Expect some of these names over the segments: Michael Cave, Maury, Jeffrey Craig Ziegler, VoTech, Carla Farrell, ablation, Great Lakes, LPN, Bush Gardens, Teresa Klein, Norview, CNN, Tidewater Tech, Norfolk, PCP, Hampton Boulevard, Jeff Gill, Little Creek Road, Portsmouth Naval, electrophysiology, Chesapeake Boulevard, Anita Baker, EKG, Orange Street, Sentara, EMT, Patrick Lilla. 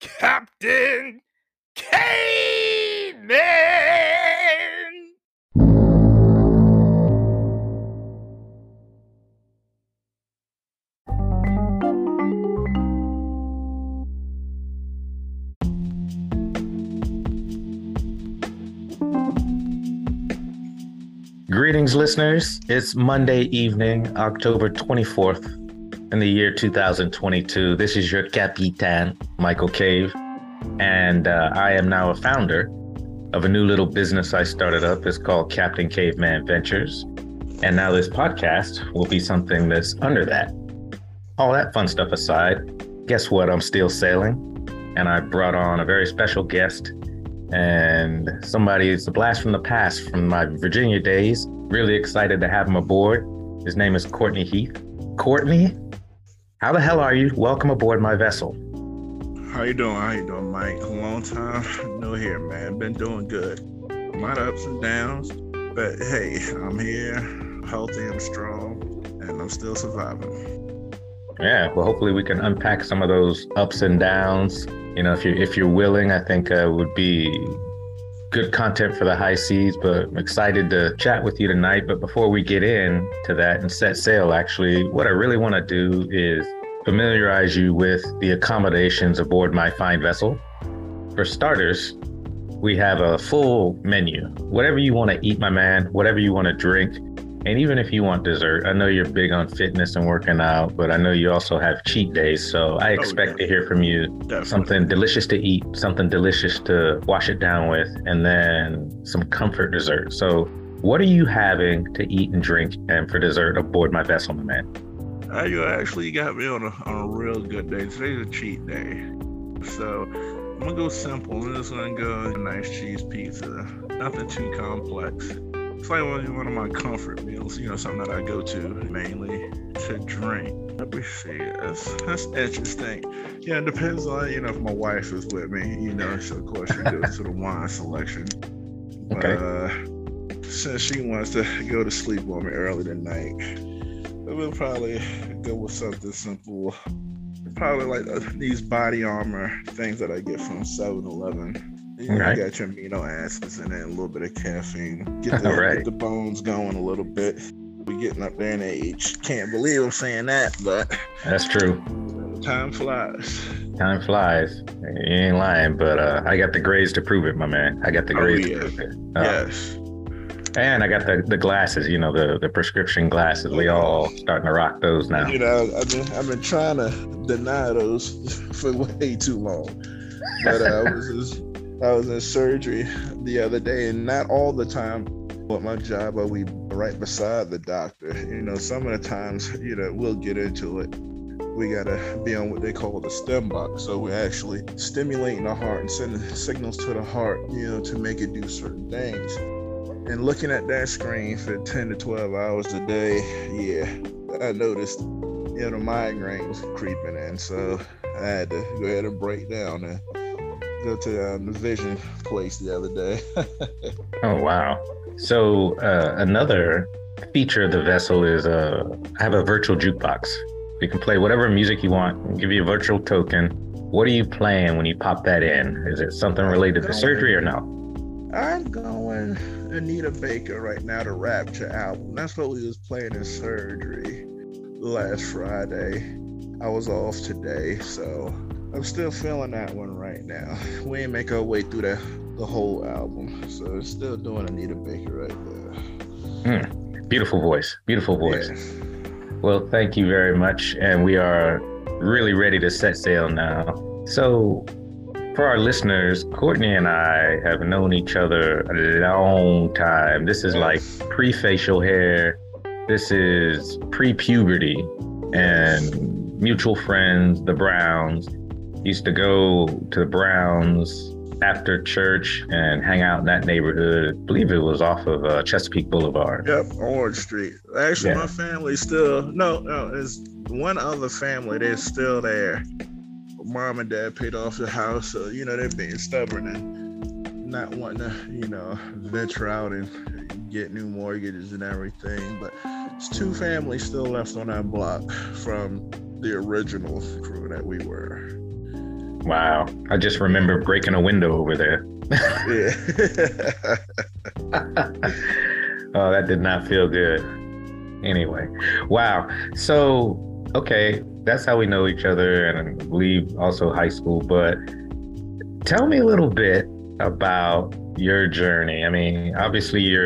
Captain Caveman! Greetings, listeners. It's Monday evening, October 24th. In the year 2022, this is your Capitan, Michael Cave, and I am now a founder of a new little business I started up. It's called Captain Caveman Ventures, and now this podcast will be something that's under that. All that fun stuff aside, guess what? I'm still sailing, and I brought on a very special guest, and somebody, it's a blast from the past from my Virginia days. Really excited to have him aboard. His name is Courtney Heath. Courtney, how the hell are you? Welcome aboard my vessel. How you doing? How you doing, Mike? A long time no here, man. Been doing good. A lot of ups and downs, but hey, I'm here, healthy, I'm strong, and I'm still surviving. Yeah, well, hopefully we can unpack some of those ups and downs. You know, if you're willing, I think it would be good content for the high seas, but I'm excited to chat with you tonight. But before we get into that and set sail, actually, what I really want to do is familiarize you with the accommodations aboard my fine vessel. For starters, we have a full menu. Whatever you want to eat, my man, whatever you want to drink, and even if you want dessert. I know you're big on fitness and working out, but I know you also have cheat days. So I expect to hear from you. Definitely. Something delicious to eat, something delicious to wash it down with, and then some comfort dessert. So what are you having to eat and drink and for dessert aboard my vessel, my man? You actually got me on a real good day. Today's a cheat day. So I'm going to go simple. I'm just going to go a nice cheese pizza. Nothing too complex. It's like one of my comfort meals, you know, something that I go to mainly to drink. Let me see, that's interesting. Yeah, it depends on, you know, if my wife is with me, you know, so of course she goes to the wine selection. But since she wants to go to sleep on me early tonight, we'll probably go with something simple. Probably like these body armor things that I get from 7-Eleven. You know, right. You got your amino acids and then a little bit of caffeine. Get the bones going a little bit. We're getting up there in age. Can't believe I'm saying that, but that's true. Time flies. Time flies. You ain't lying, but I got the grades to prove it, my man. I got the grades to prove it. Yes. And I got the glasses, you know, the prescription glasses. We all starting to rock those now. You know, I've been trying to deny those for way too long. But I was in surgery the other day, and not all the time, but my job, are we right beside the doctor. You know, some of the times, you know, we'll get into it. We gotta be on what they call the stem box. So we're actually stimulating the heart and sending signals to the heart, you know, to make it do certain things. And looking at that screen for 10 to 12 hours a day, yeah, I noticed, you know, the migraine was creeping in. So I had to go ahead and break down and go to the vision place the other day. Oh, wow. So another feature of the vessel is I have a virtual jukebox. You can play whatever music you want. We'll give you a virtual token. What are you playing when you pop that in? Is it something related to surgery or no? I'm going Anita Baker right now, the Rapture album. That's what we was playing in surgery last Friday. I was off today, so I'm still feeling that one right now. We ain't make our way through the whole album, so it's still doing Anita Baker right there. Beautiful voice. Yeah. Well, thank you very much, and we are really ready to set sail now. So for our listeners, Courtney and I have known each other a long time. This is like pre-facial hair. This is pre-puberty, and mutual friends, the Browns. Used to go to the Browns after church and hang out in that neighborhood. I believe it was off of Chesapeake Boulevard. Yep, Orange Street. Actually, my family still, no, it's one other family. They're still there. Mom and Dad paid off the house, so, you know, they're being stubborn and not wanting to, you know, venture out and get new mortgages and everything. But it's two families still left on that block from the original crew that we were. Wow. I just remember breaking a window over there. Yeah. Oh, that did not feel good. Anyway, wow. So, okay, that's how we know each other, and I believe also high school. But tell me a little bit about your journey. I mean, obviously you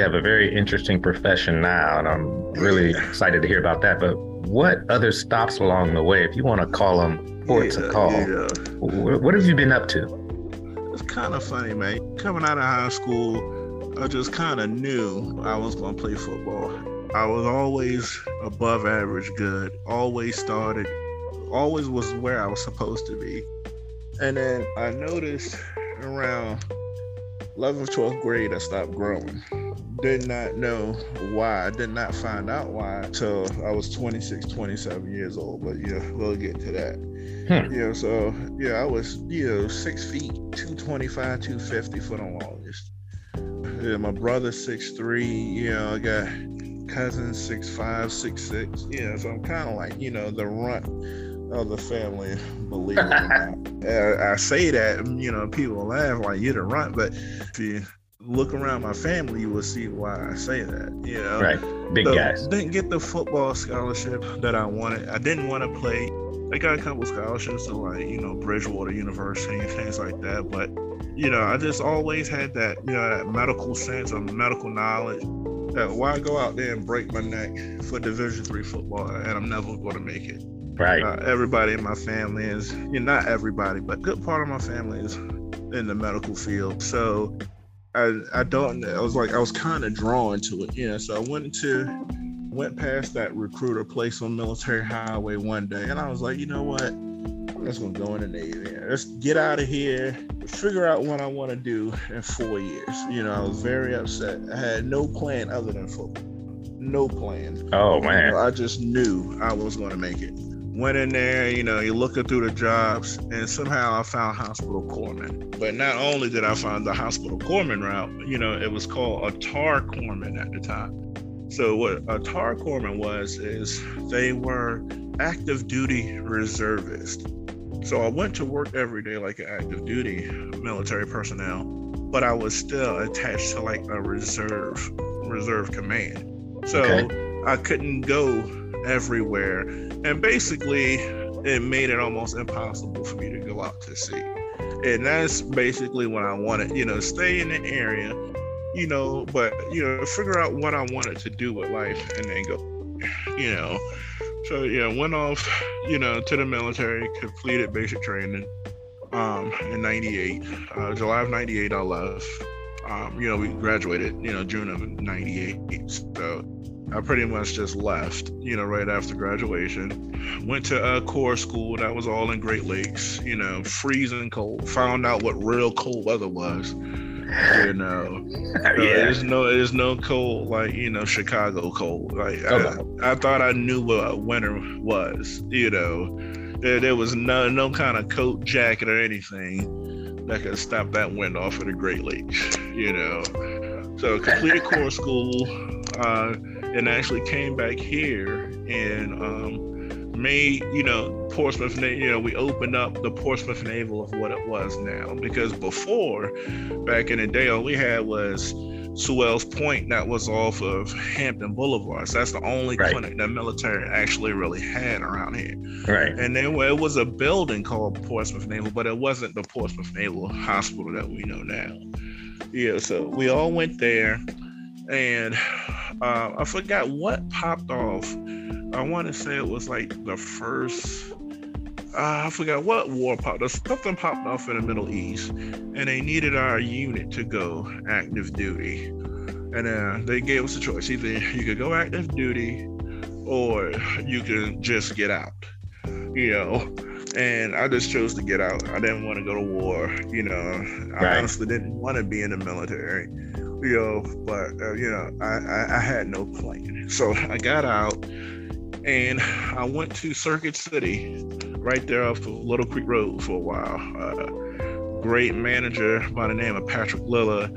have a very interesting profession now, and I'm really excited to hear about that. But what other stops along the way, if you want to call them ports of call? Yeah. What have you been up to? It's kind of funny, man. Coming out of high school, I just kind of knew I was going to play football. I was always above average good, always started, always was where I was supposed to be. And then I noticed around 11th, 12th grade, I stopped growing. Did not know why. I did not find out why until I was 26, 27 years old. But yeah, we'll get to that. Yeah, so yeah, I was 6 feet, 225, 250 for the longest. Yeah, my brother 6'3", I got cousins 6'5", 6'6". Yeah, so I'm kind of like, the runt of the family, believe it or not. I say that, people laugh like, you're the runt, but if you look around my family, you will see why I say that, Right, big guys. Didn't get the football scholarship that I wanted. I didn't want to play. I got a couple scholarships to Bridgewater University and things like that, but I just always had that, that medical sense of medical knowledge that why go out there and break my neck for Division III football and I'm never going to make it. Right. Everybody in my family is, not everybody, but a good part of my family is in the medical field. So I was kind of drawn to it. So I went past that recruiter place on Military Highway one day and I was like, you know what? I'm just going to go in the Navy. Let's get out of here, figure out what I want to do in 4 years. I was very upset. I had no plan other than football. No plan. Oh, man. I just knew I was going to make it. Went in there, you're looking through the jobs, and somehow I found hospital corpsman. But not only did I find the hospital corpsman route, it was called a TAR corpsman at the time. So what a TAR corpsman was is they were active duty reservists. So I went to work every day like an active duty military personnel, but I was still attached to like a reserve command. So okay. I couldn't go everywhere. And basically it made it almost impossible for me to go out to sea. And that's basically what I wanted, stay in the area, but, figure out what I wanted to do with life and then go, So yeah, went off, to the military, completed basic training in 98. July of 98, I left. We graduated, June of 98. So I pretty much just left, right after graduation. Went to a Corps school that was all in Great Lakes, freezing cold. Found out what real cold weather was. There's no cold like Chicago cold. Like I thought I knew what winter was. There was no kind of coat, jacket, or anything that could stop that wind off of the Great Lakes. So completed Corps school, and actually came back here and made Portsmouth, we opened up the Portsmouth Naval of what it was now, because before, back in the day, all we had was Sewell's Point that was off of Hampton Boulevard. So that's the only clinic the military actually really had around here. Right. And then it was a building called Portsmouth Naval, but it wasn't the Portsmouth Naval Hospital that we know now. Yeah, so we all went there, and I forgot what popped off. I want to say it was like the first, I forgot what war popped off. Something popped off in the Middle East, and they needed our unit to go active duty. And they gave us a choice. Either you could go active duty or you could just get out, And I just chose to get out. I didn't want to go to war, I honestly didn't want to be in the military, but, I had no plan. So I got out. And I went to Circuit City, right there off of Little Creek Road for a while. Great manager by the name of Patrick Lilla.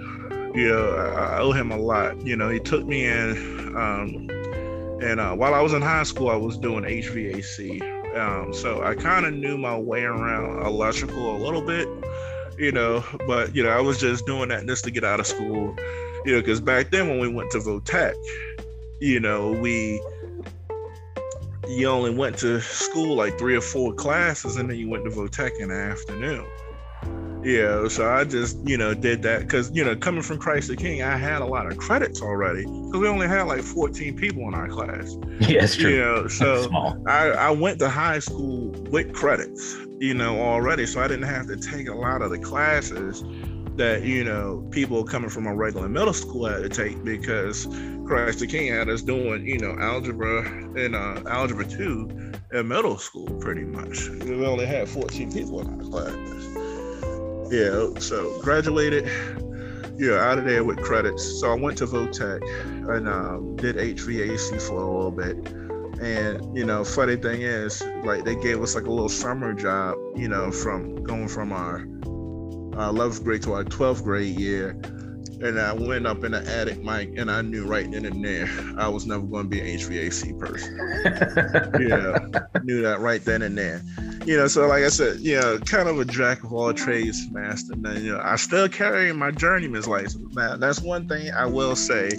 I owe him a lot. He took me in, and while I was in high school, I was doing HVAC So I kind of knew my way around electrical a little bit, you know, but, you know, I was just doing that just to get out of school, you know, because back then when we went to VoTech, you know, you only went to school like 3 or 4 classes, and then you went to VoTech in the afternoon. Yeah, so I just, you know, did that because, you know, coming from Christ the King, I had a lot of credits already because we only had like 14 people in our class. Yeah, that's true. You know, so I went to high school with credits, you know, already. So I didn't have to take a lot of the classes that, you know, people coming from a regular middle school had to take because Christ the King had us doing, you know, algebra and algebra 2 in middle school pretty much. We only had 14 people in our class. Yeah, so graduated, out of there with credits. So I went to VoTech and did HVAC for a little bit. And, you know, funny thing is, like, they gave us like a little summer job, you know, from going from our 11th grade to our 12th grade year. And I went up in the attic, Mike, and I knew right then and there I was never going to be an HVAC person. Knew that right then and there. You know, so like I said, you know, kind of a jack of all trades master. And, you know, I still carry my journeyman's license. Now, that's one thing I will say.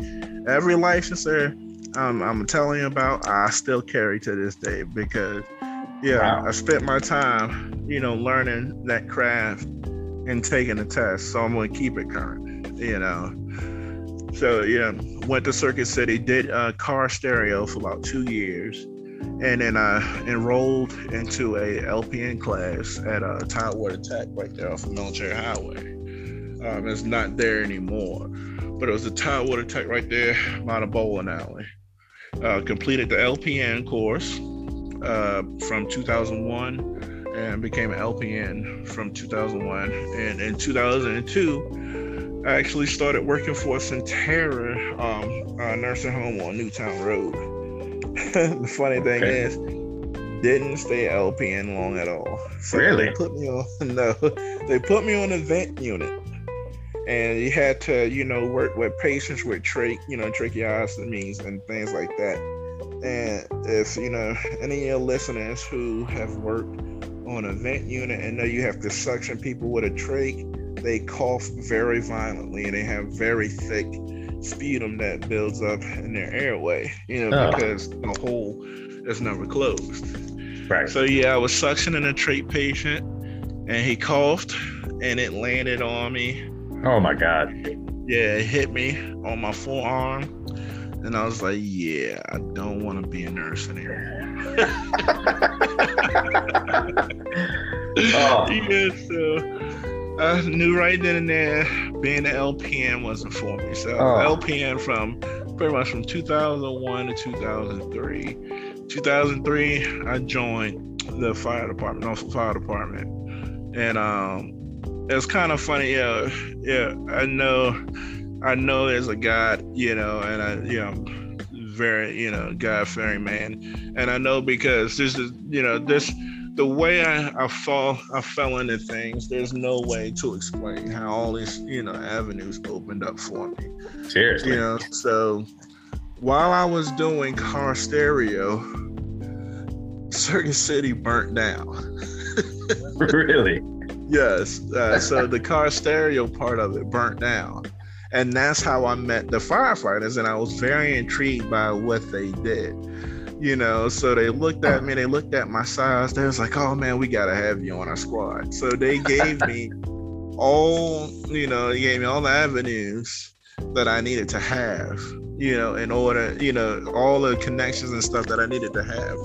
Every licensure I'm telling you about, I still carry to this day because, I spent my time, you know, learning that craft and taking the test. So I'm going to keep it current, you know. So, went to Circuit City, did car stereo for about 2 years. And then I enrolled into a LPN class at Tidewater Tech right there off the Military Highway. It's not there anymore, but it was the Tidewater Tech right there by the bowling alley. Completed the LPN course from 2001 and became an LPN from 2001. And in 2002, I actually started working for Sentara nursing home on Newtown Road. The funny thing is, didn't stay LPN long at all. So really? They put me on a vent unit, and you had to, you know, work with patients with tracheostomies and things like that. And if, you know, any of your listeners who have worked on a vent unit and know you have to suction people with a trach, they cough very violently and they have very thick sputum that builds up in their airway, you know, because the hole is never closed. Right. So I was suctioning a trach patient, and he coughed, and it landed on me. Oh my God. Yeah, it hit me on my forearm, and I was like, yeah, I don't want to be a nurse anymore. So I knew right then and there being an LPN wasn't for me. So LPN from pretty much from 2001 to 2003. 2003, I joined the fire department, Norfolk Fire Department, and it was kind of funny. I know there's a God, you know, and I'm very, you know, God-fearing man, and I know because this is, you know, this. The way I fell into things, there's no way to explain how all these, you know, avenues opened up for me. Seriously. You know, so while I was doing car stereo, Circuit City burnt down. Really? Yes. So the car stereo part of it burnt down. And that's how I met the firefighters, and I was very intrigued by what they did. You know, so they looked at me, they looked at my size, they was like, oh man, we gotta have you on our squad. So they gave me all the avenues that I needed to have, you know, in order, you know, all the connections and stuff that I needed to have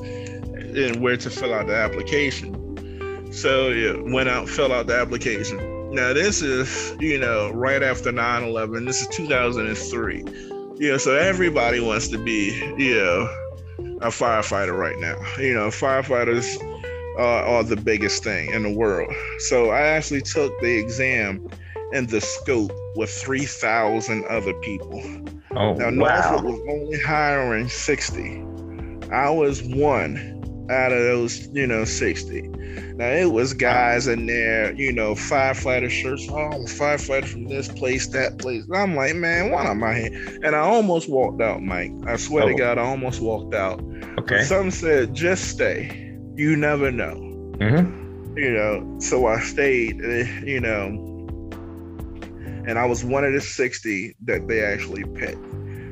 and where to fill out the application. So went out, filled out the application. Now this is, you know, right after 9/11, this is 2003. Yeah, so everybody wants to be, you know, a firefighter right now. You know, firefighters are the biggest thing in the world. So I actually took the exam in the scope with 3,000 other people. Oh, now, Norfolk was only hiring 60. I was one out of those, you know, 60. Now, it was guys in there, you know, firefighter shirts. Oh, I'm a firefighter from this place, that place. And I'm like, man, why am I here? And I almost walked out, Mike. I swear to God, I almost walked out. Okay. Some said, just stay. you never know. Mm-hmm. You know, so I stayed, you know, and I was one of the 60 that they actually picked.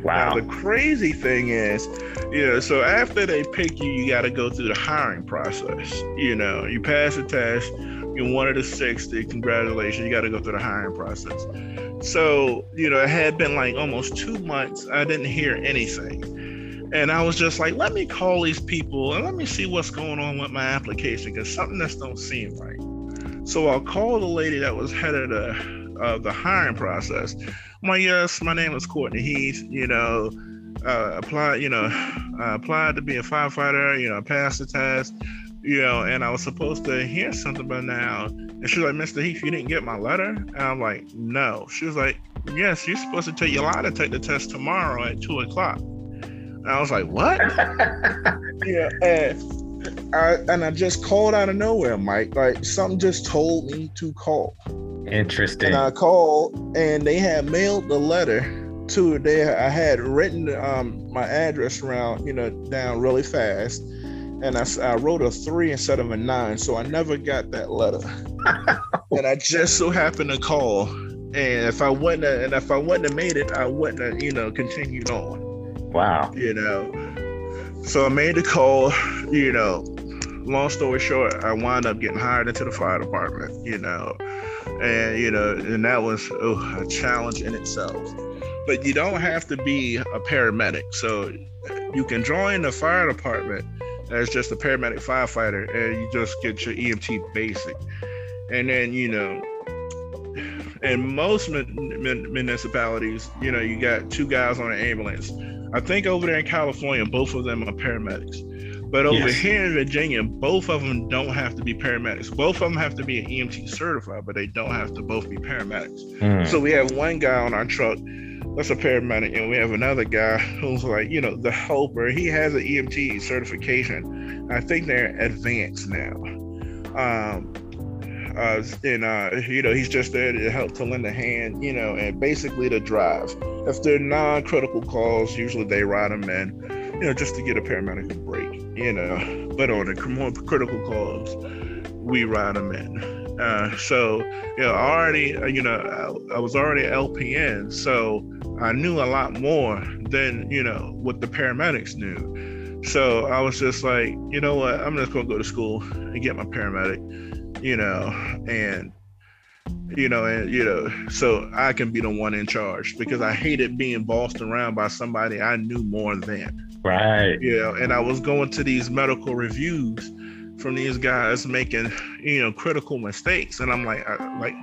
Wow. Now, the crazy thing is, you know, so after they pick you, you got to go through the hiring process. You know, you pass the test, you're one of the 60, congratulations, you got to go through the hiring process. So, you know, it had been like almost 2 months, I didn't hear anything. And I was just like, let me call these people and let me see what's going on with my application, because something just don't seem right. So I'll call the lady that was head of the hiring process. I'm like, yes, my name is Courtney Heath, you know, applied to be a firefighter, you know, passed the test, you know, and I was supposed to hear something by now. And she was like, Mr. Heath, you didn't get my letter? And I'm like, no. She was like, yes, you're supposed to tell your lie to take the test tomorrow at 2:00. And I was like, what? Yeah. And I just called out of nowhere, Mike. Like, something just told me to call. Interesting. And I called, and they had mailed the letter to there. I had written my address around, you know, down really fast. And I wrote a 3 instead of a 9, so I never got that letter. And I just so happened to call, and if I wouldn't have made it, I wouldn't have, you know, continued on. Wow. You know, so I made the call. You know, long story short, I wound up getting hired into the fire department. You know, and you know, and that was a challenge in itself. But you don't have to be a paramedic, so you can join the fire department as just a paramedic firefighter, and you just get your EMT basic. And then, you know, in most municipalities, you know, you got 2 guys on an ambulance. I think over there in California, both of them are paramedics. But over here in Virginia, both of them don't have to be paramedics. Both of them have to be an EMT certified, but they don't have to both be paramedics. Mm. So we have one guy on our truck that's a paramedic, and we have another guy who's like, you know, the helper. He has an EMT certification. I think they're advanced now. You know, he's just there to help, to lend a hand, you know, and basically to drive. If they're non-critical calls, usually they ride them in, you know, just to get a paramedic a break, you know. But on the more critical calls, we ride them in. So, you know, I was already LPN, so I knew a lot more than, you know, what the paramedics knew. So I was just like, you know what, I'm just going to go to school and get my paramedic, you know, and, so I can be the one in charge, because I hated being bossed around by somebody I knew more than. Right. You know, and I was going to these medical reviews from these guys making, you know, critical mistakes. And I'm like,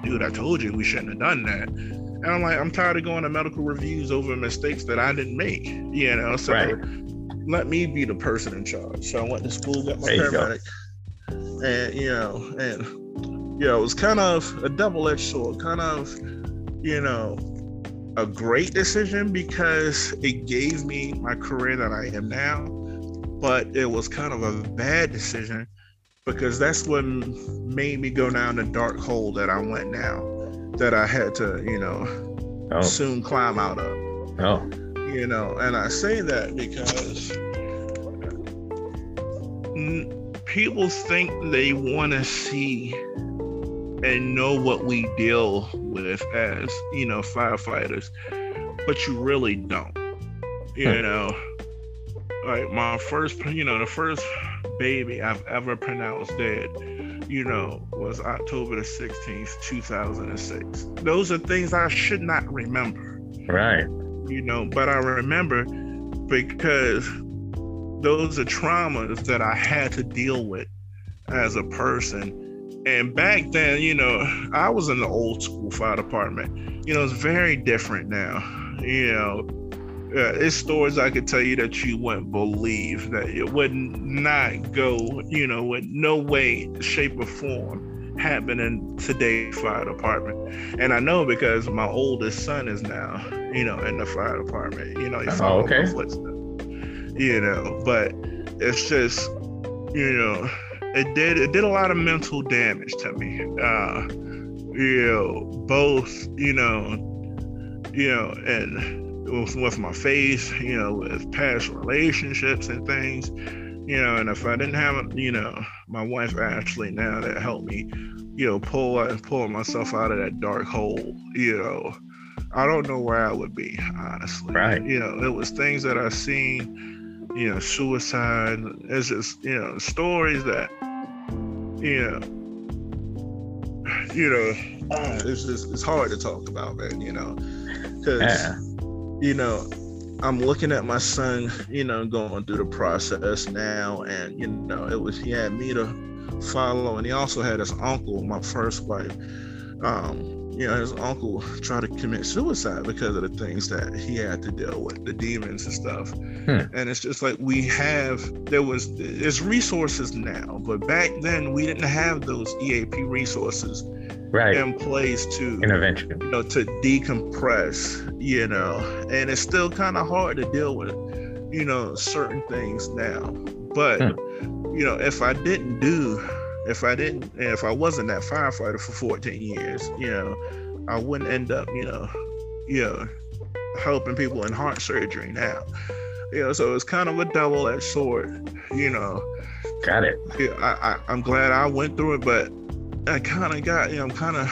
dude, I told you we shouldn't have done that. And I'm like, I'm tired of going to medical reviews over mistakes that I didn't make, you know? So Let me be the person in charge. So I went to school, got my paramedic. And, you know, it was kind of a double-edged sword, kind of, you know, a great decision, because it gave me my career that I am now, but it was kind of a bad decision, because that's what made me go down the dark hole that I went now, that I had to, you know, soon climb out of. Oh. You know, and I say that because people think they want to see and know what we deal with as, you know, firefighters, but you really don't, you know. Like my first, you know, the first baby I've ever pronounced dead, you know, was October the 16th, 2006. Those are things I should not remember. Right. You know, but I remember, because those are traumas that I had to deal with as a person. And back then, you know, I was in the old school fire department. You know, it's very different now, you know. It's stories I could tell you that you wouldn't believe, that it would not go, you know, in no way, shape, or form happen in today's fire department. And I know, because my oldest son is now, you know, in the fire department. You know, he followed my footsteps. You know, but it's just, you know, it did a lot of mental damage to me. You know, both, you know, and with my faith, you know, with past relationships and things, And if I didn't have, my wife Ashley now that helped me, pull myself out of that dark hole, I don't know where I would be, honestly. Right. It was things that I seen, suicide. It's just, stories that, it's just, it's hard to talk about, man, because, I'm looking at my son, going through the process now, and, it was, he had me to follow, and he also had his uncle, my first wife, his uncle tried to commit suicide because of the things that he had to deal with, the demons and stuff. And it's just like there's resources now, but back then we didn't have those EAP resources in place to intervention, to decompress, and it's still kind of hard to deal with, certain things now. But if I wasn't that firefighter for 14 years, I wouldn't end up, helping people in heart surgery now. So it's kind of a double-edged sword, Got it. I'm glad I went through it, but I kind of got, I'm kind of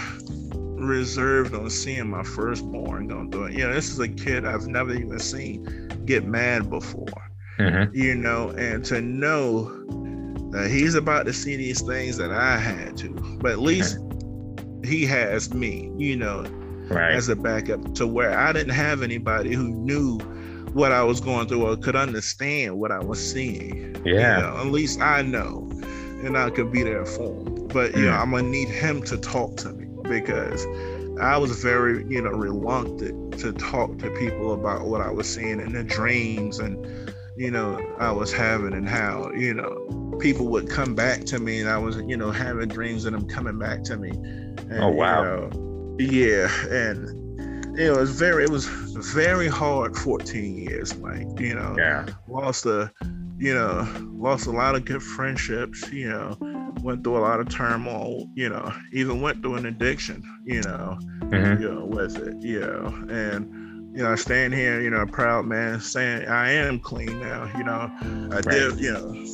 reserved on seeing my firstborn going through it. This is a kid I've never even seen get mad before, and to know that he's about to see these things that I had to, but at least he has me, as a backup, to where I didn't have anybody who knew what I was going through or could understand what I was seeing. At least I know, and I could be there for him. But I'm gonna need him to talk to me, because I was very, reluctant to talk to people about what I was seeing and the dreams and I was having, and how people would come back to me, and I was, having dreams and them coming back to me. And, and it was very hard 14 years, Mike. Lost a lot of good friendships. Went through a lot of turmoil. Even went through an addiction. With it. And. I stand here, a proud man saying I am clean now, I did,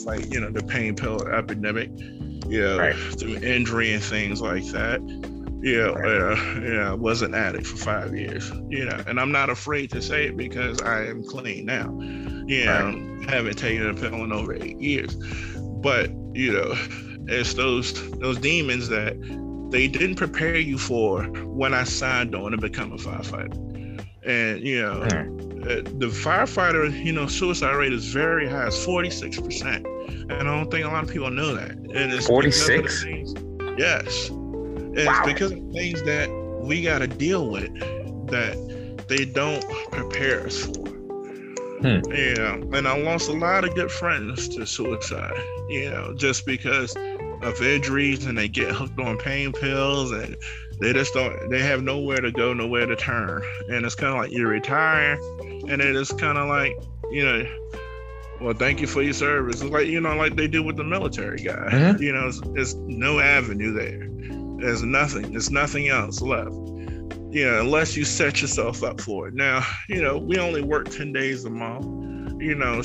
fight, the pain pill epidemic, through injury and things like that. I was an addict for 5 years, and I'm not afraid to say it because I am clean now. Haven't taken a pill in over 8 years, but, it's those demons that they didn't prepare you for when I signed on to become a firefighter. And, the firefighter, suicide rate is very high. It's 46%. And I don't think a lot of people know that. And it's 46? Yes. And it's because of things that we got to deal with that they don't prepare us for. And I lost a lot of good friends to suicide, just because of injuries, and they get hooked on pain pills, and they just don't, they have nowhere to go, nowhere to turn. And it's kind of like you retire, and it is kind of like, well, thank you for your service. It's like, like they do with the military guy. It's no avenue there. There's nothing. There's nothing else left, unless you set yourself up for it. Now, we only work 10 days a month,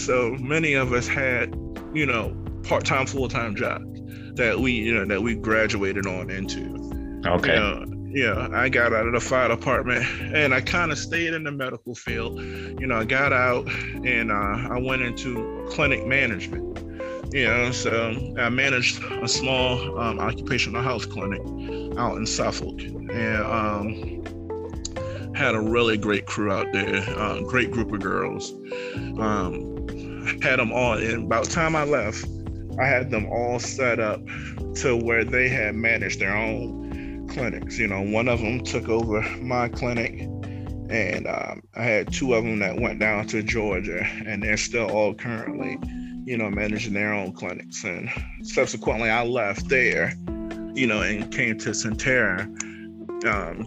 so many of us had, part-time, full-time jobs that we graduated on into. Okay. I got out of the fire department, and I kind of stayed in the medical field. I got out, and I went into clinic management. So I managed a small occupational health clinic out in Suffolk, and had a really great crew out there, great group of girls. Had them all, and about the time I left, I had them all set up to where they had managed their own clinics. One of them took over my clinic, and I had two of them that went down to Georgia, and they're still all currently, managing their own clinics. And subsequently, I left there, and came to Sentara,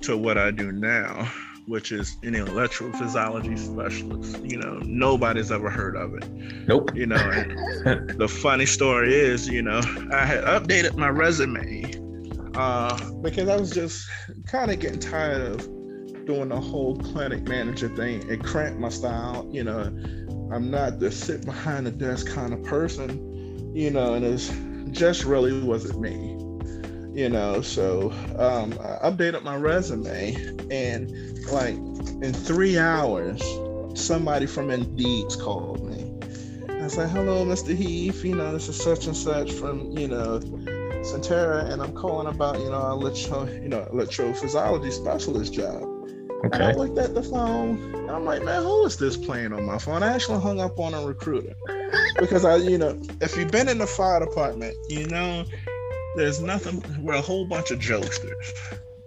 to what I do now, which is an electrophysiology specialist. Nobody's ever heard of it. Nope. And the funny story is, I had updated my resume, because I was just kind of getting tired of doing the whole clinic manager thing. It cramped my style. I'm not the sit behind the desk kind of person. you know, and it's just really wasn't me, you know. So I updated my resume, and like in 3 hours, somebody from Indeed's called me. I was like, hello, Mr. Heath, you know, this is such and such from, you know, Sentara, and I'm calling about, you know, electrophysiology specialist job. Okay. And I looked at the phone, and I'm like, man, who is this playing on my phone? I actually hung up on a recruiter, because I, you know, if you've been in the fire department, you know, there's nothing, we're a whole bunch of jokesters,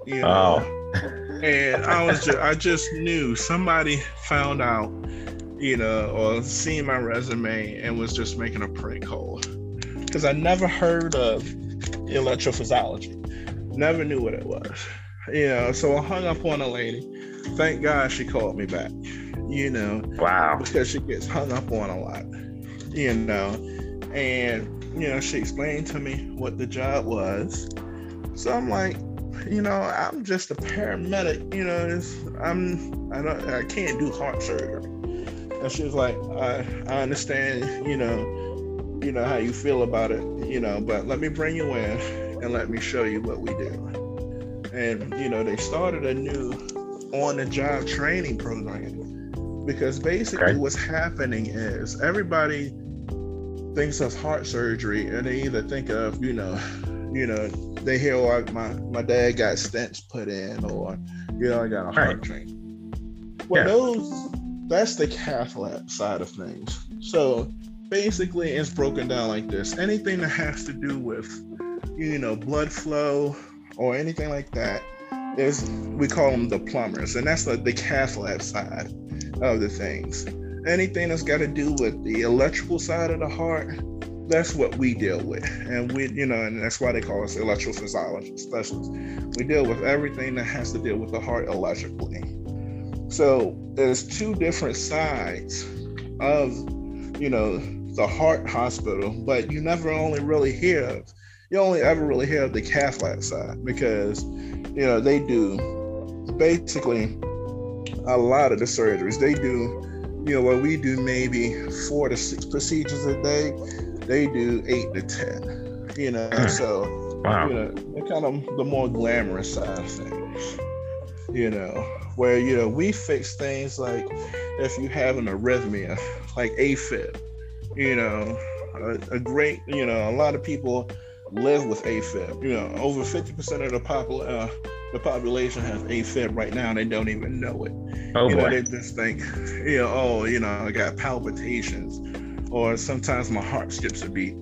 you know. Oh. And I just knew somebody found out, you know, or seen my resume and was just making a prank call, because I never heard of electrophysiology, never knew what it was, you know. So I hung up on a lady. Thank God she called me back, you know. Wow. Because she gets hung up on a lot, you know. And you know, she explained to me what the job was. So I'm like, you know, I'm just a paramedic, you know. I can't do heart surgery. And she was like, I understand, you know how you feel about it, you know, but let me bring you in and let me show you what we do. And you know, they started a new on-the-job training program, because basically what's happening is everybody thinks of heart surgery, and they either think of, you know, they hear like my dad got stents put in, or you know, I got a heart drain. Well, yeah. That's the cath lab side of things. So basically it's broken down like this. Anything that has to do with, you know, blood flow or anything like that is, we call them the plumbers. And that's like the cath lab side of the things. Anything that's got to do with the electrical side of the heart, that's what we deal with. And we, you know, and that's why they call us electrophysiology specialists. We deal with everything that has to deal with the heart electrically. So there's two different sides of, you know, the heart hospital, but you only ever really hear of the cath lab side, because, you know, they do basically a lot of the surgeries. They do, you know, where we do maybe 4 to 6 procedures a day, they do 8 to 10, you know. So, wow. You know, they're kind of the more glamorous side of things, you know, where, you know, we fix things like if you have an arrhythmia, like AFib, you know, a lot of people live with AFib. You know, over 50% of the population has AFib right now, and they don't even know it. Oh, you know, they just think, you know, oh, you know, I got palpitations, or sometimes my heart skips a beat.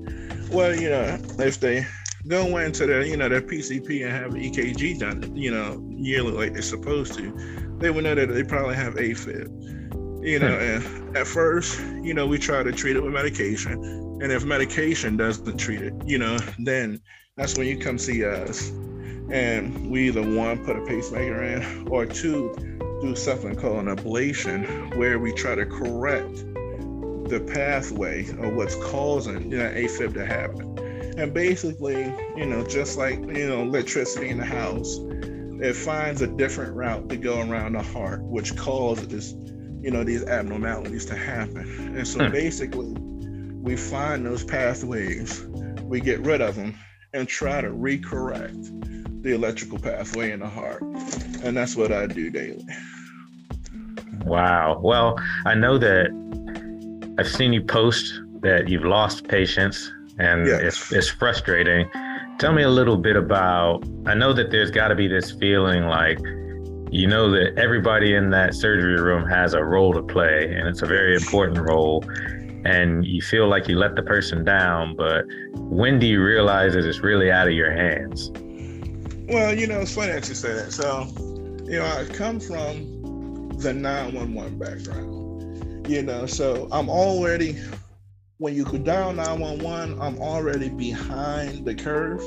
Well, you know, if they go into their, you know, their PCP and have an EKG done, you know, yearly like they're supposed to, they would know that they probably have AFib. You know, and at first, you know, we try to treat it with medication, and if medication doesn't treat it, you know, then that's when you come see us. And we either, 1, put a pacemaker in, or 2, do something called an ablation, where we try to correct the pathway of what's causing, you know, AFib to happen. And basically, you know, just like, you know, electricity in the house, it finds a different route to go around the heart, which causes, you know, these abnormalities to happen. And so basically, we find those pathways, we get rid of them, and try to re-correct the electrical pathway in the heart. And that's what I do daily. Wow. Well, I know that I've seen you post that you've lost patients, and yes, it's frustrating. Tell me a little bit about, I know that there's got to be this feeling like, you know, that everybody in that surgery room has a role to play, and it's a very important role, and you feel like you let the person down, but when do you realize that it's really out of your hands? Well, you know, it's funny that you say that. So, you know, I come from the 911 background, you know, so I'm already, when you could dial 911, I'm already behind the curve,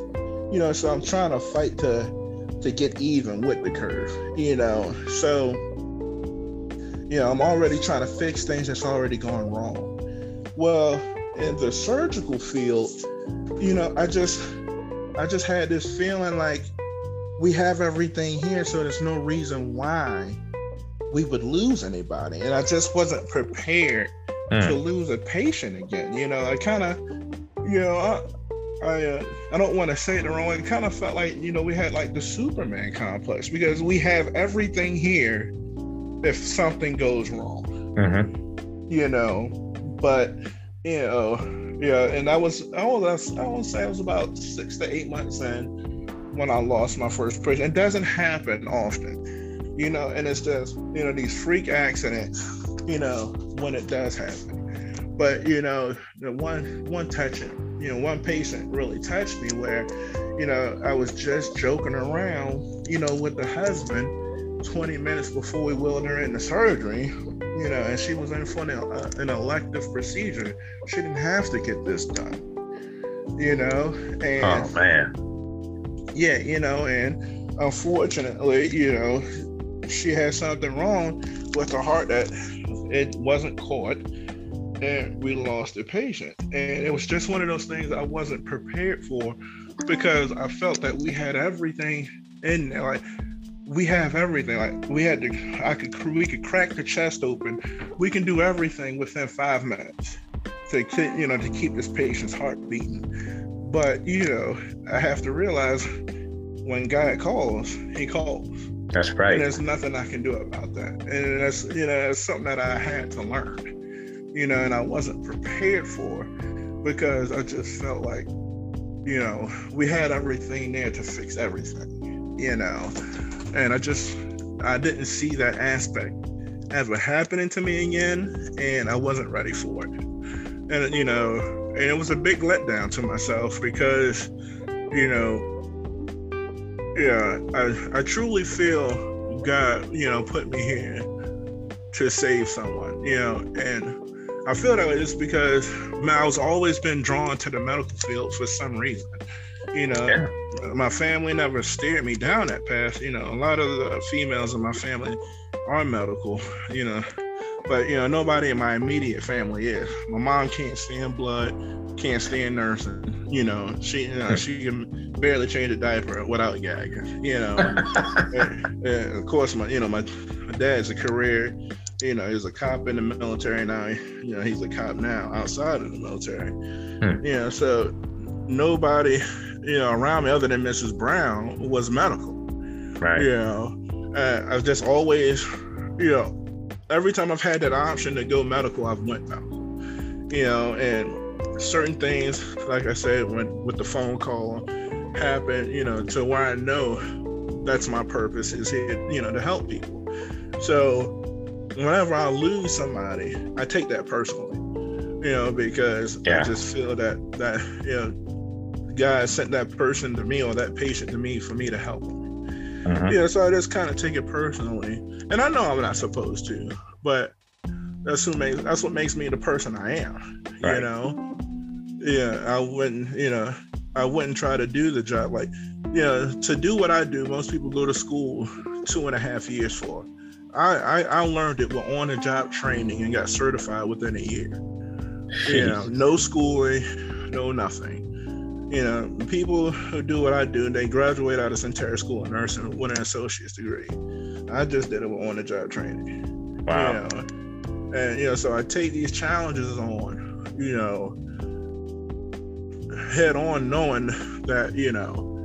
you know, so I'm trying to fight to get even with the curve, you know. So, you know, I'm already trying to fix things that's already gone wrong. Well, in the surgical field, you know, I just had this feeling like, we have everything here, so there's no reason why we would lose anybody. And I just wasn't prepared to lose a patient again. You know, I kind of, you know, I don't want to say it the wrong way. It kind of felt like, you know, we had like the Superman complex, because we have everything here if something goes wrong. Mm-hmm. You know, but you know, yeah, and I would say I was about 6 to 8 months in when I lost my first patient. It doesn't happen often, you know, and it's just, you know, these freak accidents, you know, when it does happen. But you know, the one touching, you know, one patient really touched me where, you know, I was just joking around, you know, with the husband 20 minutes before we wheeled her into surgery, you know, and she was in for an elective procedure. She didn't have to get this done, you know, and oh man, yeah, you know, and unfortunately, you know, she had something wrong with her heart that it wasn't caught, and we lost the patient. And it was just one of those things I wasn't prepared for, because I felt that we had everything in there. Like, we have everything. Like, we could crack the chest open. We can do everything within 5 minutes to keep this patient's heart beating. But, you know, I have to realize when God calls, he calls. That's right. And there's nothing I can do about that. And that's, you know, it's something that I had to learn. You know, and I wasn't prepared for, because I just felt like, you know, we had everything there to fix everything, you know, and I didn't see that aspect ever happening to me again, and I wasn't ready for it. And, you know, and it was a big letdown to myself, because, you know, yeah, I truly feel God, you know, put me here to save someone, you know, and I feel that it's because I've always been drawn to the medical field for some reason. You know, yeah. My family never steered me down that path. You know, a lot of the females in my family are medical, you know, but, you know, nobody in my immediate family is. My mom can't stand blood, can't stand nursing. You know, she can barely change a diaper without gagging, you know. and of course, my dad's a career. You know, he's a cop in the military now. You know, he's a cop now outside of the military. Hmm. You know, so nobody, you know, around me other than Mrs. Brown was medical. Right. You know, I've just always, you know, every time I've had that option to go medical, I've went medical. You know, and certain things, like I said, with the phone call happened, you know, to where I know that's my purpose is here, you know, to help people. So whenever I lose somebody, I take that personally, you know, because I just feel that, you know, God sent that person to me or that patient to me for me to help them. Uh-huh. Yeah, so I just kind of take it personally. And I know I'm not supposed to, but that's what makes me the person I am, right. You know? Yeah, I wouldn't try to do the job. Like, you know, to do what I do, most people go to school 2.5 years for. I learned it with on-the-job training and got certified within a year. Jeez. You know, no schooling, no nothing. You know, people who do what I do, they graduate out of Sentara School of Nursing with an associate's degree. I just did it with on-the-job training. Wow. You know? And, you know, so I take these challenges on, you know, head on, knowing that, you know,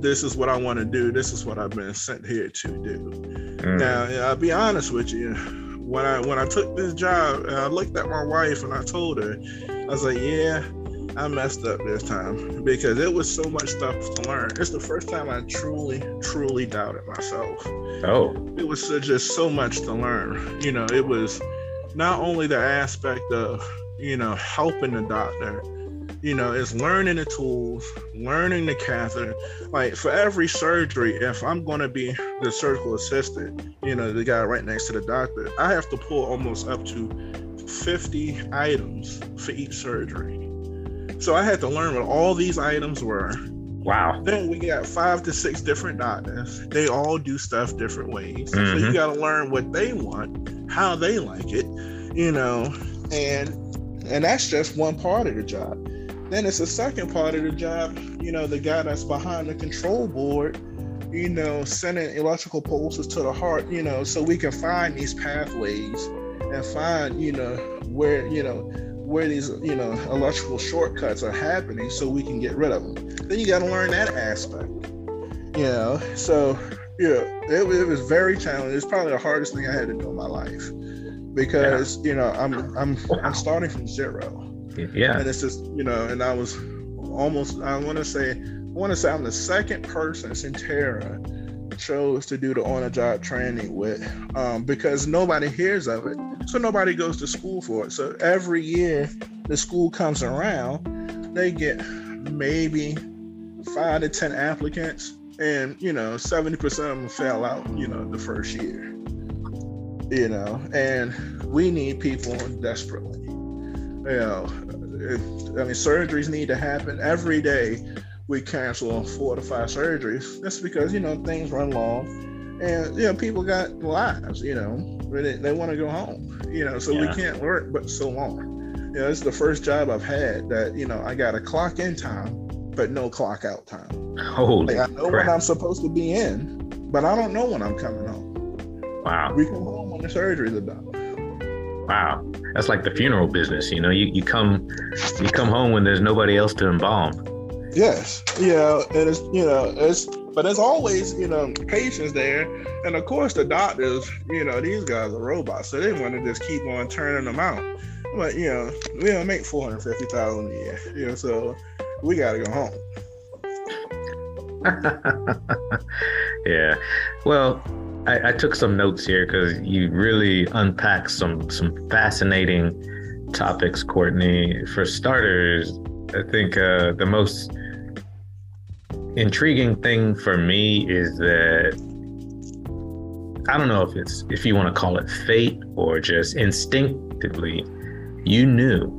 this is what I want to do. This is what I've been sent here to do. Now, I'll be honest with you, when I took this job, and I looked at my wife and I told her, I was like, yeah, I messed up this time, because it was so much stuff to learn. It's the first time I truly, truly doubted myself. Oh. It was just so much to learn. You know, it was not only the aspect of, you know, helping the doctor, you know, it's learning the tools, learning the catheter. Like, for every surgery, if I'm going to be the surgical assistant, you know, the guy right next to the doctor, I have to pull almost up to 50 items for each surgery. So I had to learn what all these items were. Wow. Then we got 5 to 6 different doctors. They all do stuff different ways. Mm-hmm. So you got to learn what they want, how they like it, you know, and that's just one part of the job. Then it's the second part of the job, you know, the guy that's behind the control board, you know, sending electrical pulses to the heart, you know, so we can find these pathways and find, you know, where, you know, where these, you know, electrical shortcuts are happening so we can get rid of them. Then you got to learn that aspect, you know. So yeah, it was very challenging. It's probably the hardest thing I had to do in my life because you know I'm starting from zero. Yeah, and it's just, you know, and I was almost, I want to say I'm the second person Sentara chose to do the on-the-job training with, because nobody hears of it, so nobody goes to school for it. So every year the school comes around, they get maybe 5 to 10 applicants, and you know 70% of them fail out, you know, the first year, you know, and we need people desperately. You know, surgeries need to happen every day. We cancel 4 to 5 surgeries. That's because, you know, things run long, and you know people got lives. You know, they want to go home. You know, so we can't work but so long. You know, it's the first job I've had that, you know, I got a clock in time, but no clock out time. Holy crap! I know when I'm supposed to be in, but I don't know when I'm coming home. Wow. We come home when the surgery's about. Wow, that's like the funeral business, you know. You come home when there's nobody else to embalm. Yes, yeah, and it's, you know, it's, but there's always, you know, patients there, and of course the doctors, you know, these guys are robots, so they want to just keep on turning them out. But you know, we don't make $450,000 a year, you know, so we got to go home. Yeah, well. I took some notes here because you really unpacked some fascinating topics, Courtney. For starters, I think the most intriguing thing for me is that, I don't know if it's, if you want to call it fate or just instinctively, you knew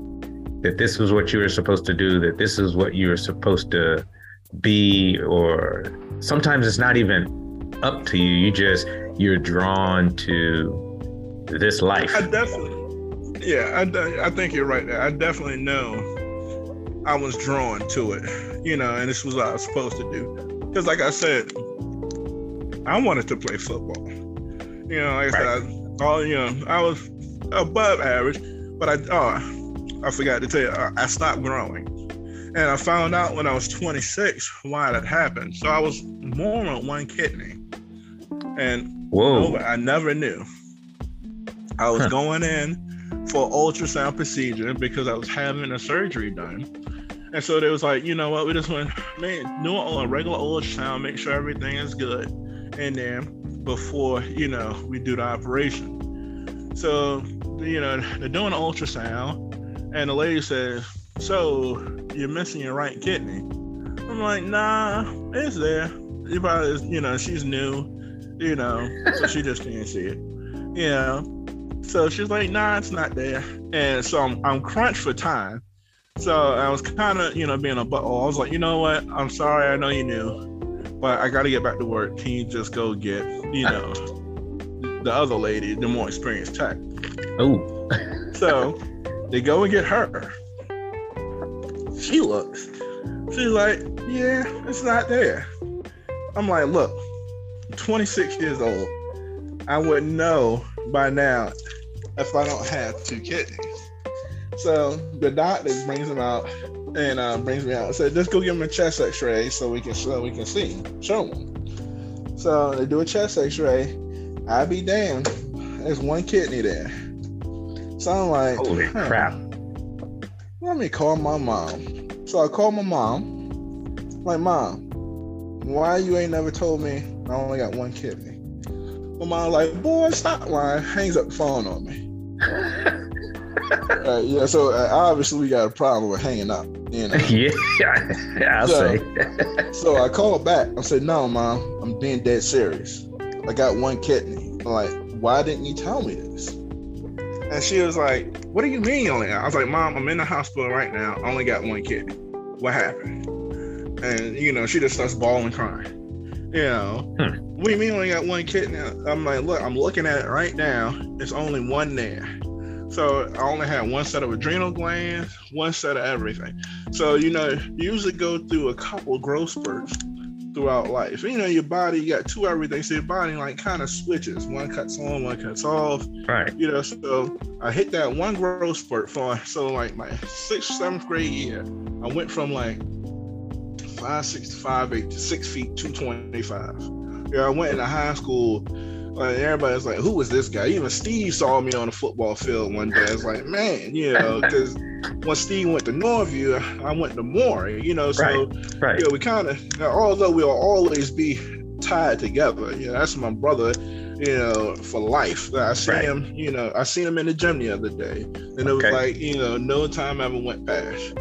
that this was what you were supposed to do, that this is what you were supposed to be, or sometimes it's not even up to you, you're drawn to this life. I definitely, I think you're right there. I definitely know I was drawn to it, you know, and this was what I was supposed to do. Because like I said, I wanted to play football. You know, like I said, I was above average, but I forgot to tell you, I stopped growing. And I found out when I was 26 why that happened. So I was born with one kidney. And I never knew. I was going in for an ultrasound procedure because I was having a surgery done. And so they was like, you know what, we just went, do a regular ultrasound, make sure everything is good in there before, you know, we do the operation. So, you know, they're doing an ultrasound, and the lady says, so you're missing your right kidney. I'm like, nah, it's there. You probably, you know, she's new, you know, so she just can't see it. You know, so she's like, nah, it's not there. And so I'm crunched for time. So I was kind of, you know, being a butthole. I was like, you know what? I'm sorry. I know you knew, but I got to get back to work. Can you just go get, you know, the other lady, the more experienced tech? Oh. So they go and get her. She looks. She's like, yeah, it's not there. I'm like, look, 26 years old. I would know by now if I don't have two kidneys. So the doctor brings him out and brings me out. I said, just go give him a chest X-ray so we can see, show him. So they do a chest X-ray. I be damned, there's one kidney there. So I'm like, holy crap. Let me call my mom. So I called my mom. Like, mom, why you ain't never told me I only got one kidney? My mom like, boy, stop lying. Hangs up the phone on me. Yeah, so obviously we got a problem with hanging up. You know? Yeah, I'll say. So I called back. I said, no, mom, I'm being dead serious. I got one kidney. I'm like, why didn't you tell me this? And she was like, what do you mean only? I was like, mom, I'm in the hospital right now. I only got one kidney. What happened? And, you know, she just starts bawling, crying. You know, What do you mean only got one kidney? I'm like, look, I'm looking at it right now. It's only one there. So I only had one set of adrenal glands, one set of everything. So, you know, you usually go through a couple growth spurts throughout life. You know, your body, you got two everything, so your body like kind of switches. One cuts on, one cuts off. Right. You know, so I hit that one growth spurt for, so like my sixth, seventh grade year, I went from like 5'6" to 5'8" to 6 feet, 225. Yeah, you know, I went into high school. Like everybody's like, who is this guy? Even Steve saw me on the football field one day. It's like, man, you know, because when Steve went to Norview, I went to Maury, you know, so right. You know, we kind of, although we'll always be tied together, you know, that's my brother, you know, for life. I see him, you know, I seen him in the gym the other day, and it was like, you know, no time ever went past.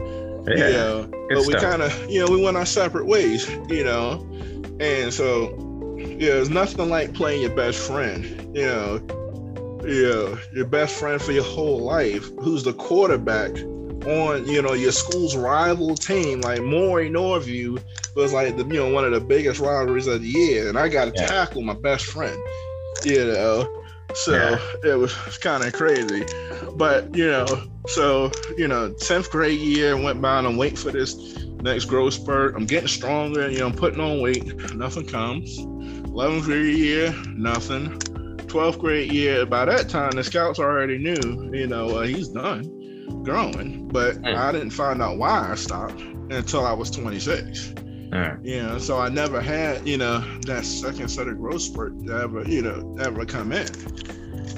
Yeah, you know, but we kind of, you know, we went our separate ways, you know, and so. Yeah, it's nothing like playing your best friend, you know, your best friend for your whole life, who's the quarterback on, you know, your school's rival team, like Maury Norview was like, you know, one of the biggest rivalries of the year, and I got to tackle my best friend, you know, so it was kind of crazy, but, you know, so, you know, 10th grade year went by and I'm waiting for this next growth spurt. I'm getting stronger, you know, I'm putting on weight, nothing comes. 11th grade year, nothing. 12th grade year, by that time, the scouts already knew, you know, he's done growing. But I didn't find out why I stopped until I was 26. You know, so I never had, you know, that second set of growth spurt to ever, you know, ever come in.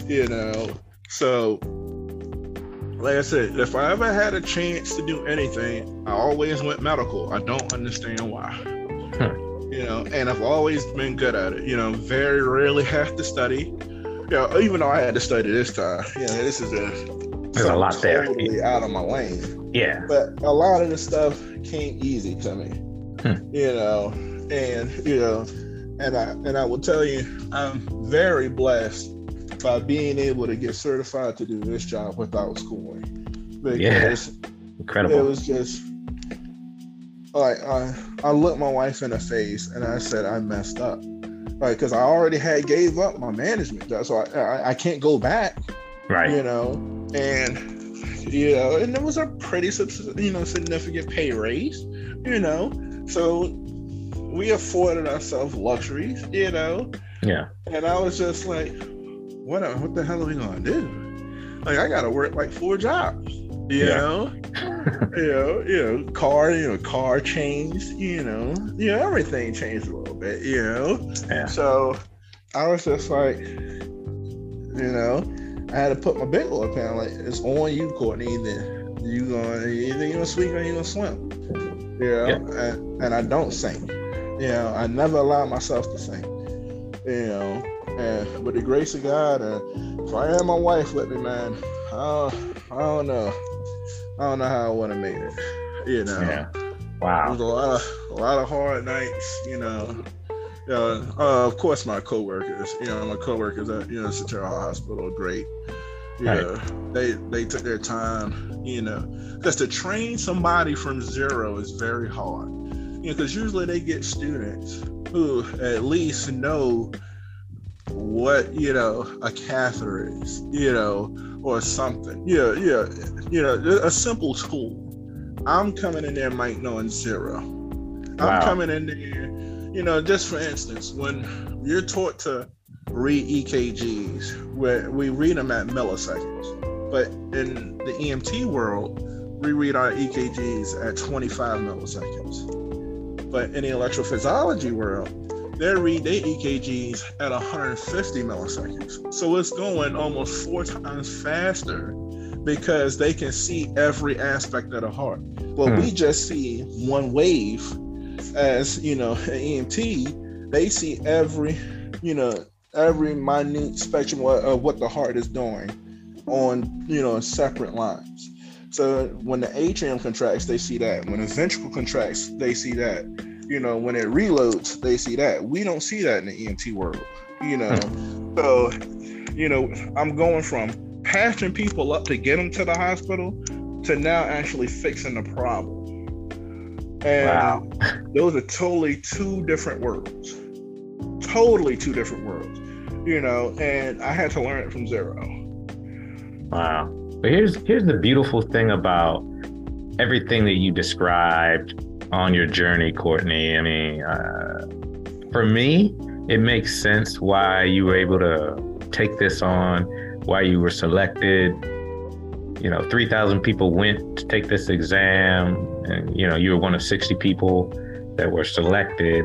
You know, so, like I said, if I ever had a chance to do anything, I always went medical. I don't understand why. You know, and I've always been good at it. You know, very rarely have to study. You know, even though I had to study this time. You know, this is a lot there. Totally out of my lane. Yeah. But a lot of the stuff came easy to me. You know, and you know, and I will tell you, I'm very blessed by being able to get certified to do this job without schooling. Because incredible. It was just. Like, I looked my wife in the face and I said, I messed up. Like, because I already had gave up my management. So I can't go back. Right. You know, and, you know, and it was a pretty, you know, significant pay raise, you know. So we afforded ourselves luxuries, you know. Yeah. And I was just like, what the hell are we going to do? Like, I got to work like 4 jobs, you know. You know, car changed, you know, everything changed a little bit, you know. Yeah. So I was just like, you know, I had to put my big boy down. Like, it's on you, Courtney. Either you're gonna swim or you're gonna swim. You know, and I don't sing. You know, I never allow myself to sing. You know, and with the grace of God, if I had my wife with me, man, I don't know how I would have made it, you know. Yeah. Wow. It was a lot of hard nights, you know. Of course, my coworkers at, you know, Sentara Hospital, great. Yeah. They took their time, you know, because to train somebody from zero is very hard, you know, because usually they get students who at least know what, you know, a catheter is, you know, or something. You know, a simple tool. I'm coming in there, Mike, knowing zero. Wow. I'm coming in there, you know, just for instance, when you're taught to read EKGs, where we read them at milliseconds, but in the EMT world, we read our EKGs at 25 milliseconds. But in the electrophysiology world, they read their EKGs at 150 milliseconds. So it's going almost 4 times faster because they can see every aspect of the heart. Well, we just see one wave as, you know, an EMT. They see every, you know, every minute spectrum of what the heart is doing on, you know, separate lines. So when the atrium contracts, they see that. When the ventricle contracts, they see that. You know, when it reloads, they see that. We don't see that in the EMT world, you know. So, you know, I'm going from patching people up to get them to the hospital to now actually fixing the problem. And wow. Those are totally two different worlds. Totally two different worlds, you know, and I had to learn it from zero. Wow. But here's the beautiful thing about everything that you described on your journey, Courtney. I mean, for me, it makes sense why you were able to take this on, why you were selected. You know, 3,000 people went to take this exam, and you know, you were one of 60 people that were selected.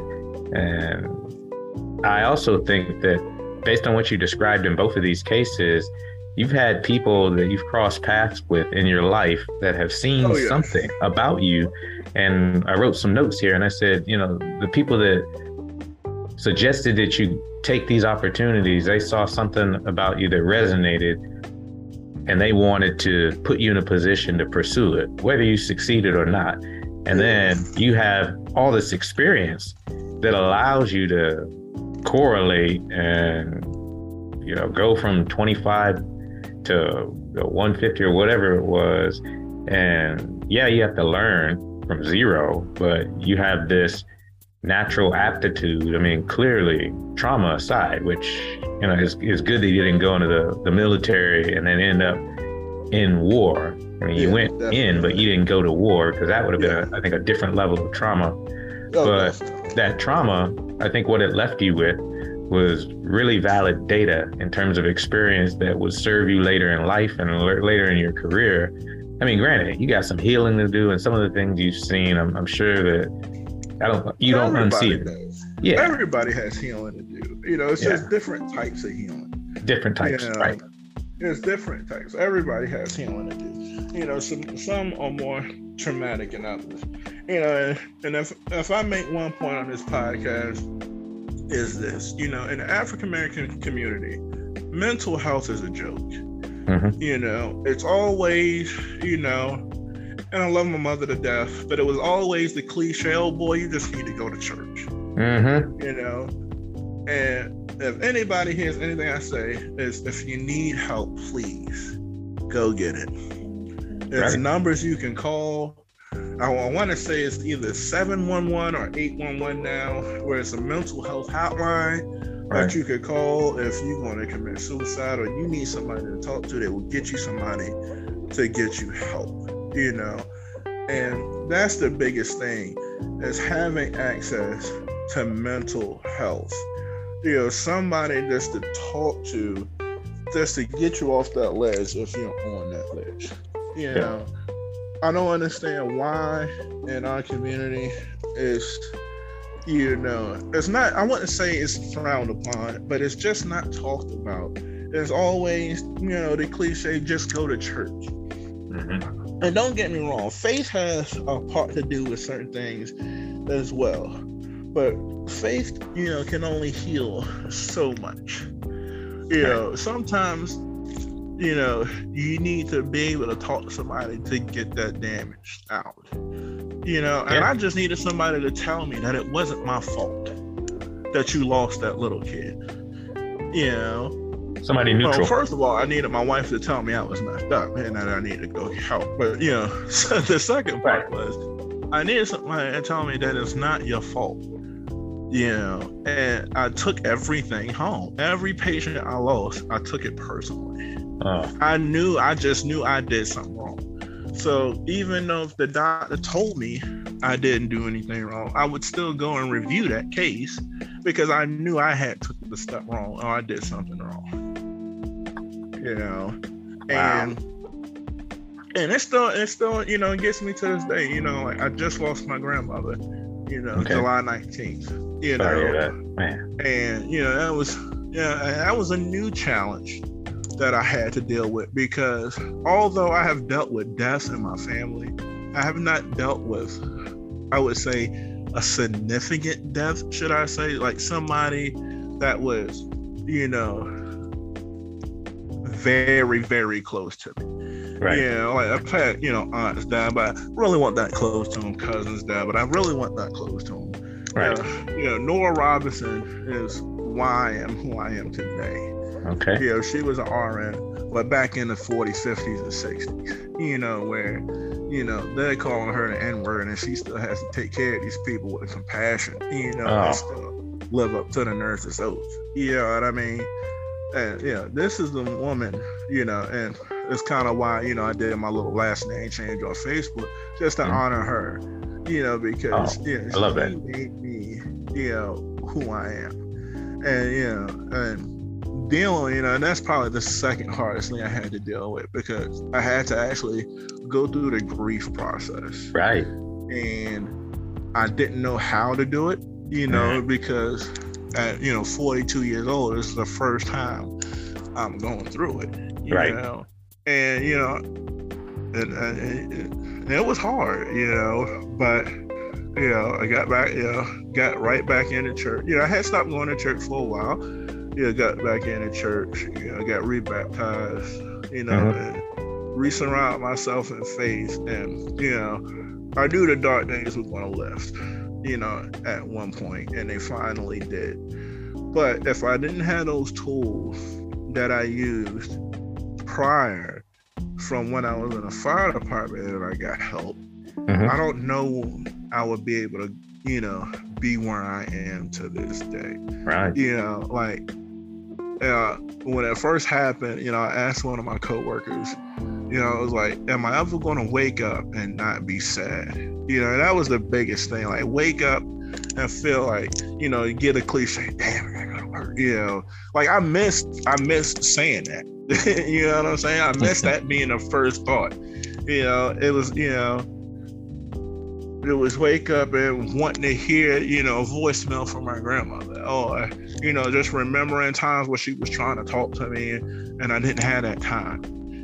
And I also think that based on what you described in both of these cases, you've had people that you've crossed paths with in your life that have seen something about you. And I wrote some notes here and I said, you know, the people that suggested that you take these opportunities, they saw something about you that resonated and they wanted to put you in a position to pursue it, whether you succeeded or not. And then you have all this experience that allows you to correlate and, you know, go from 25 to 150 or whatever it was. And yeah, you have to learn from zero, but you have this natural aptitude. I mean, clearly trauma aside, which, you know, it's good that you didn't go into the military and then end up in war. I mean, you went in, but you didn't go to war because that would have been, I think, a different level of trauma. But that trauma, I think what it left you with was really valid data in terms of experience that would serve you later in life and later in your career. I mean, granted, you got some healing to do, and some of the things you've seen, I'm sure that you don't unsee it. Yeah, everybody has healing to do. You know, it's just different types of healing. Different types, you know, right? It's different types. Everybody has healing to do. You know, some are more traumatic than others. You know, and if I make one point on this podcast, is this, you know, in the African American community, mental health is a joke. Mm-hmm. You know, it's always, you know, and I love my mother to death, but it was always the cliche, oh boy, you just need to go to church. Mm-hmm. You know, and if anybody hears anything I say, is if you need help, please go get it. There's numbers you can call. I want to say it's either 711 or 811 now, where it's a mental health hotline that you could call if you want to commit suicide or you need somebody to talk to that will get you somebody to get you help, you know. And that's the biggest thing, is having access to mental health. You know, somebody just to talk to, just to get you off that ledge if you're on that ledge, you know. I don't understand why in our community is, you know, it's not, I wouldn't say it's frowned upon, but it's just not talked about. There's always, you know, the cliche, just go to church. Mm-hmm. And don't get me wrong, faith has a part to do with certain things as well. But faith, you know, can only heal so much. You know, sometimes, you know, you need to be able to talk to somebody to get that damage out. You know, and I just needed somebody to tell me that it wasn't my fault that you lost that little kid. You know, somebody neutral. Well, first of all, I needed my wife to tell me I was messed up and that I needed to go get help. But, you know, so the second part was I needed somebody to tell me that it's not your fault. You know, and I took everything home. Every patient I lost, I took it personally. I just knew I did something wrong. So even though if the doctor told me I didn't do anything wrong, I would still go and review that case because I knew I had took the step wrong or I did something wrong. You know, and it's still, you know, it gets me to this day. You know, like I just lost my grandmother, you know, July 19th, you know, man. And you know, that was a new challenge that I had to deal with, because although I have dealt with deaths in my family, I have not dealt with, I would say, a significant death, should I say, like somebody that was, you know, very, very close to me. Right. Yeah, you know, like I've had, you know, aunts die, but I really want that close to them, cousins die, but I really want that close to them. Right. You know, Nora Robinson is why I am who I am today. Okay. You know, she was an RN, but back in the 40s, 50s, and 60s, you know, where, you know, they're calling her the N-word, and she still has to take care of these people with compassion, you know, and still live up to the nurse's oath. You know what I mean? And, you know, this is the woman, you know, and it's kind of why, you know, I did my little last name change on Facebook, just to honor her, you know, because, you know, I love that. Made me, you know, who I am. And, you know, and dealing, you know, and that's probably the second hardest thing I had to deal with, because I had to actually go through the grief process. Right. And I didn't know how to do it, you know, because at, you know, 42 years old, it's the first time I'm going through it, you know? And, you know, and it was hard, you know, but, you know, I got back, you know, got right back into church. You know, I had stopped going to church for a while. You know, got back into church, you know, got rebaptized, you know, and re-surrounded myself in faith. And, you know, I knew the dark days were going to lift, you know, at one point, and they finally did. But if I didn't have those tools that I used prior from when I was in the fire department and I got help, I don't know I would be able to, you know, be where I am to this day. Right. You know, like, when it first happened, you know, I asked one of my coworkers, you know, I was like, am I ever going to wake up and not be sad? You know, and that was the biggest thing. Like, wake up and feel like, you know, you get a cliche, damn, I gotta work. You know, like I missed saying that. You know what I'm saying? I missed that being the first thought. You know, it was, you know, it was wake up and wanting to hear, you know, a voicemail from my grandmother, or, you know, just remembering times where she was trying to talk to me and I didn't have that time.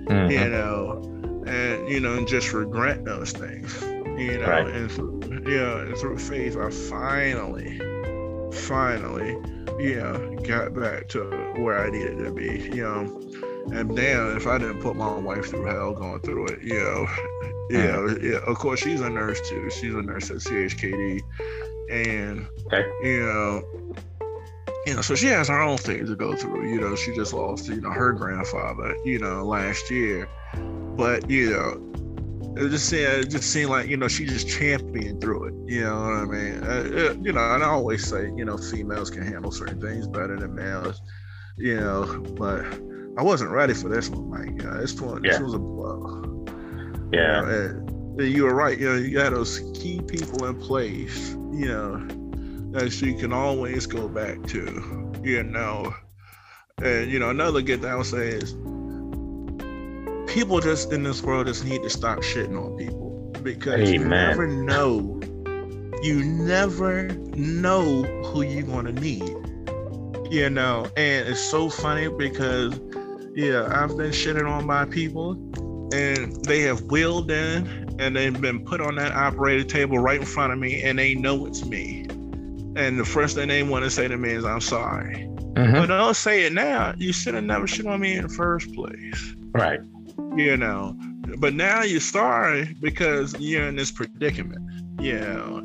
You know, and, you know, and just regret those things, you know. Right. And through faith, I finally, you know, got back to where I needed to be, you know. And damn, if I didn't put my wife through hell going through it, you know. Yeah, of course, she's a nurse too. She's a nurse at CHKD, and you know, so she has her own things to go through. You know, she just lost, you know, her grandfather, you know, last year. But, you know, it just seemed like, you know, she just championed through it. You know what I mean? You know, and I always say, you know, females can handle certain things better than males. You know, but I wasn't ready for this one, Mike. You know, this was a blow. Yeah. And you were right. You know, you got those key people in place, you know, that you can always go back to, you know. And, you know, another good thing I would say is people just in this world just need to stop shitting on people, because you never know who you're going to need, you know. And it's so funny because, yeah, I've been shitting on by people, and they have wheeled in and they've been put on that operating table right in front of me, and they know it's me. And the first thing they want to say to me is, I'm sorry. But don't say it now. You should have never shit on me in the first place. Right. You know, but now you're sorry because you're in this predicament. You know,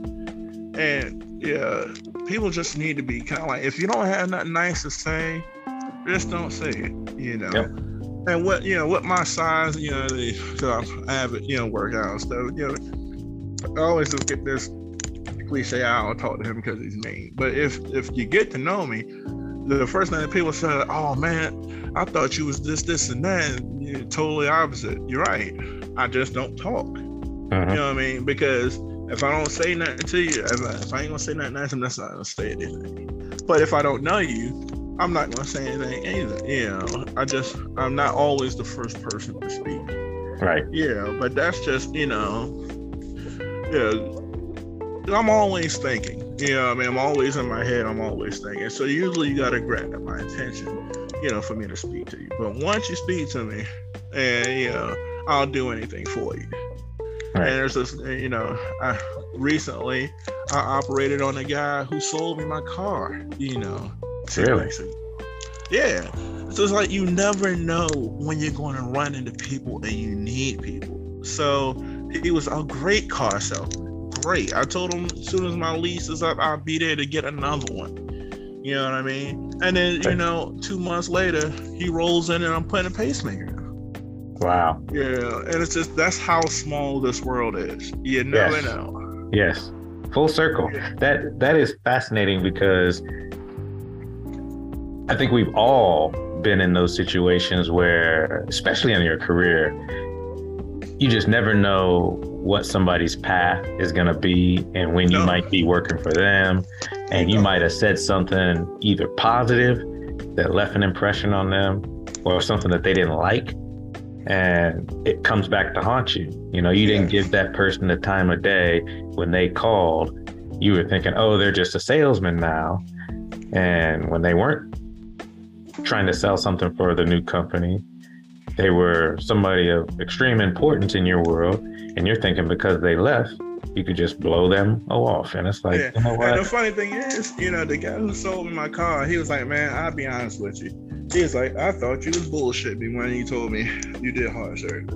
and yeah, people just need to be kind of like, if you don't have nothing nice to say, just don't say it, you know. Yep. And what, you know, with my size, you know, I have it, you know, work out. So, you know, I always just get this cliche, I don't talk to him because he's mean. But if you get to know me, the first thing that people say, oh man, I thought you was this and that. You're totally opposite. You're right. I just don't talk. You know what I mean? Because if I don't say nothing to you, if I ain't gonna say nothing nice, I'm just not gonna say anything. But if I don't know you, I'm not gonna say anything either. You know, I'm not always the first person to speak. Right. Yeah, you know, but that's just, you know, I'm always thinking. You know what I mean? I'm always in my head, I'm always thinking. So usually you gotta grab my attention, you know, for me to speak to you. But once you speak to me, and, you know, I'll do anything for you. Right. And there's this, you know, I recently operated on a guy who sold me my car, you know. Really? Yeah. So it's like, you never know when you're going to run into people and you need people. So he was a great car salesman. Great. I told him as soon as my lease is up, I'll be there to get another one. You know what I mean? And then, you know, 2 months later, he rolls in and I'm putting a pacemaker in. Wow. Yeah. And it's just, that's how small this world is. You never know. Yes. Full circle. Yeah. That is fascinating, because I think we've all been in those situations where, especially in your career, you just never know what somebody's path is going to be and when you might be working for them. and you might have said something either positive that left an impression on them or something that they didn't like, and it comes back to haunt you. You know, you didn't give that person the time of day when they called. You were thinking, oh, they're just a salesman now. And when they weren't trying to sell something for the new company, they were somebody of extreme importance in your world. And you're thinking because they left, you could just blow them off. And it's like, you know what? And the funny thing is, you know, the guy who sold me my car, he was like, man, I'll be honest with you. He was like, I thought you was bullshitting me when you told me you did heart surgery.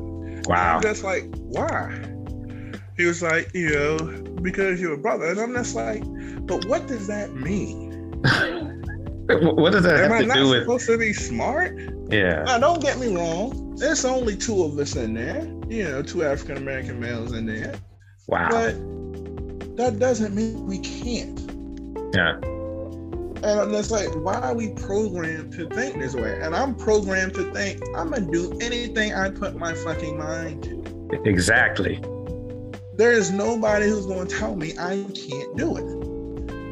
Wow. I'm just like, why? He was like, you know, because you're a brother. And I'm just like, but what does that mean? What does that have to do with? Am I not supposed to be smart? Yeah. Now, don't get me wrong. There's only two of us in there. You know, two African-American males in there. Wow. But that doesn't mean we can't. Yeah. And I'm just like, why are we programmed to think this way? And I'm programmed to think I'm going to do anything I put my fucking mind to. Exactly. There is nobody who's going to tell me I can't do it.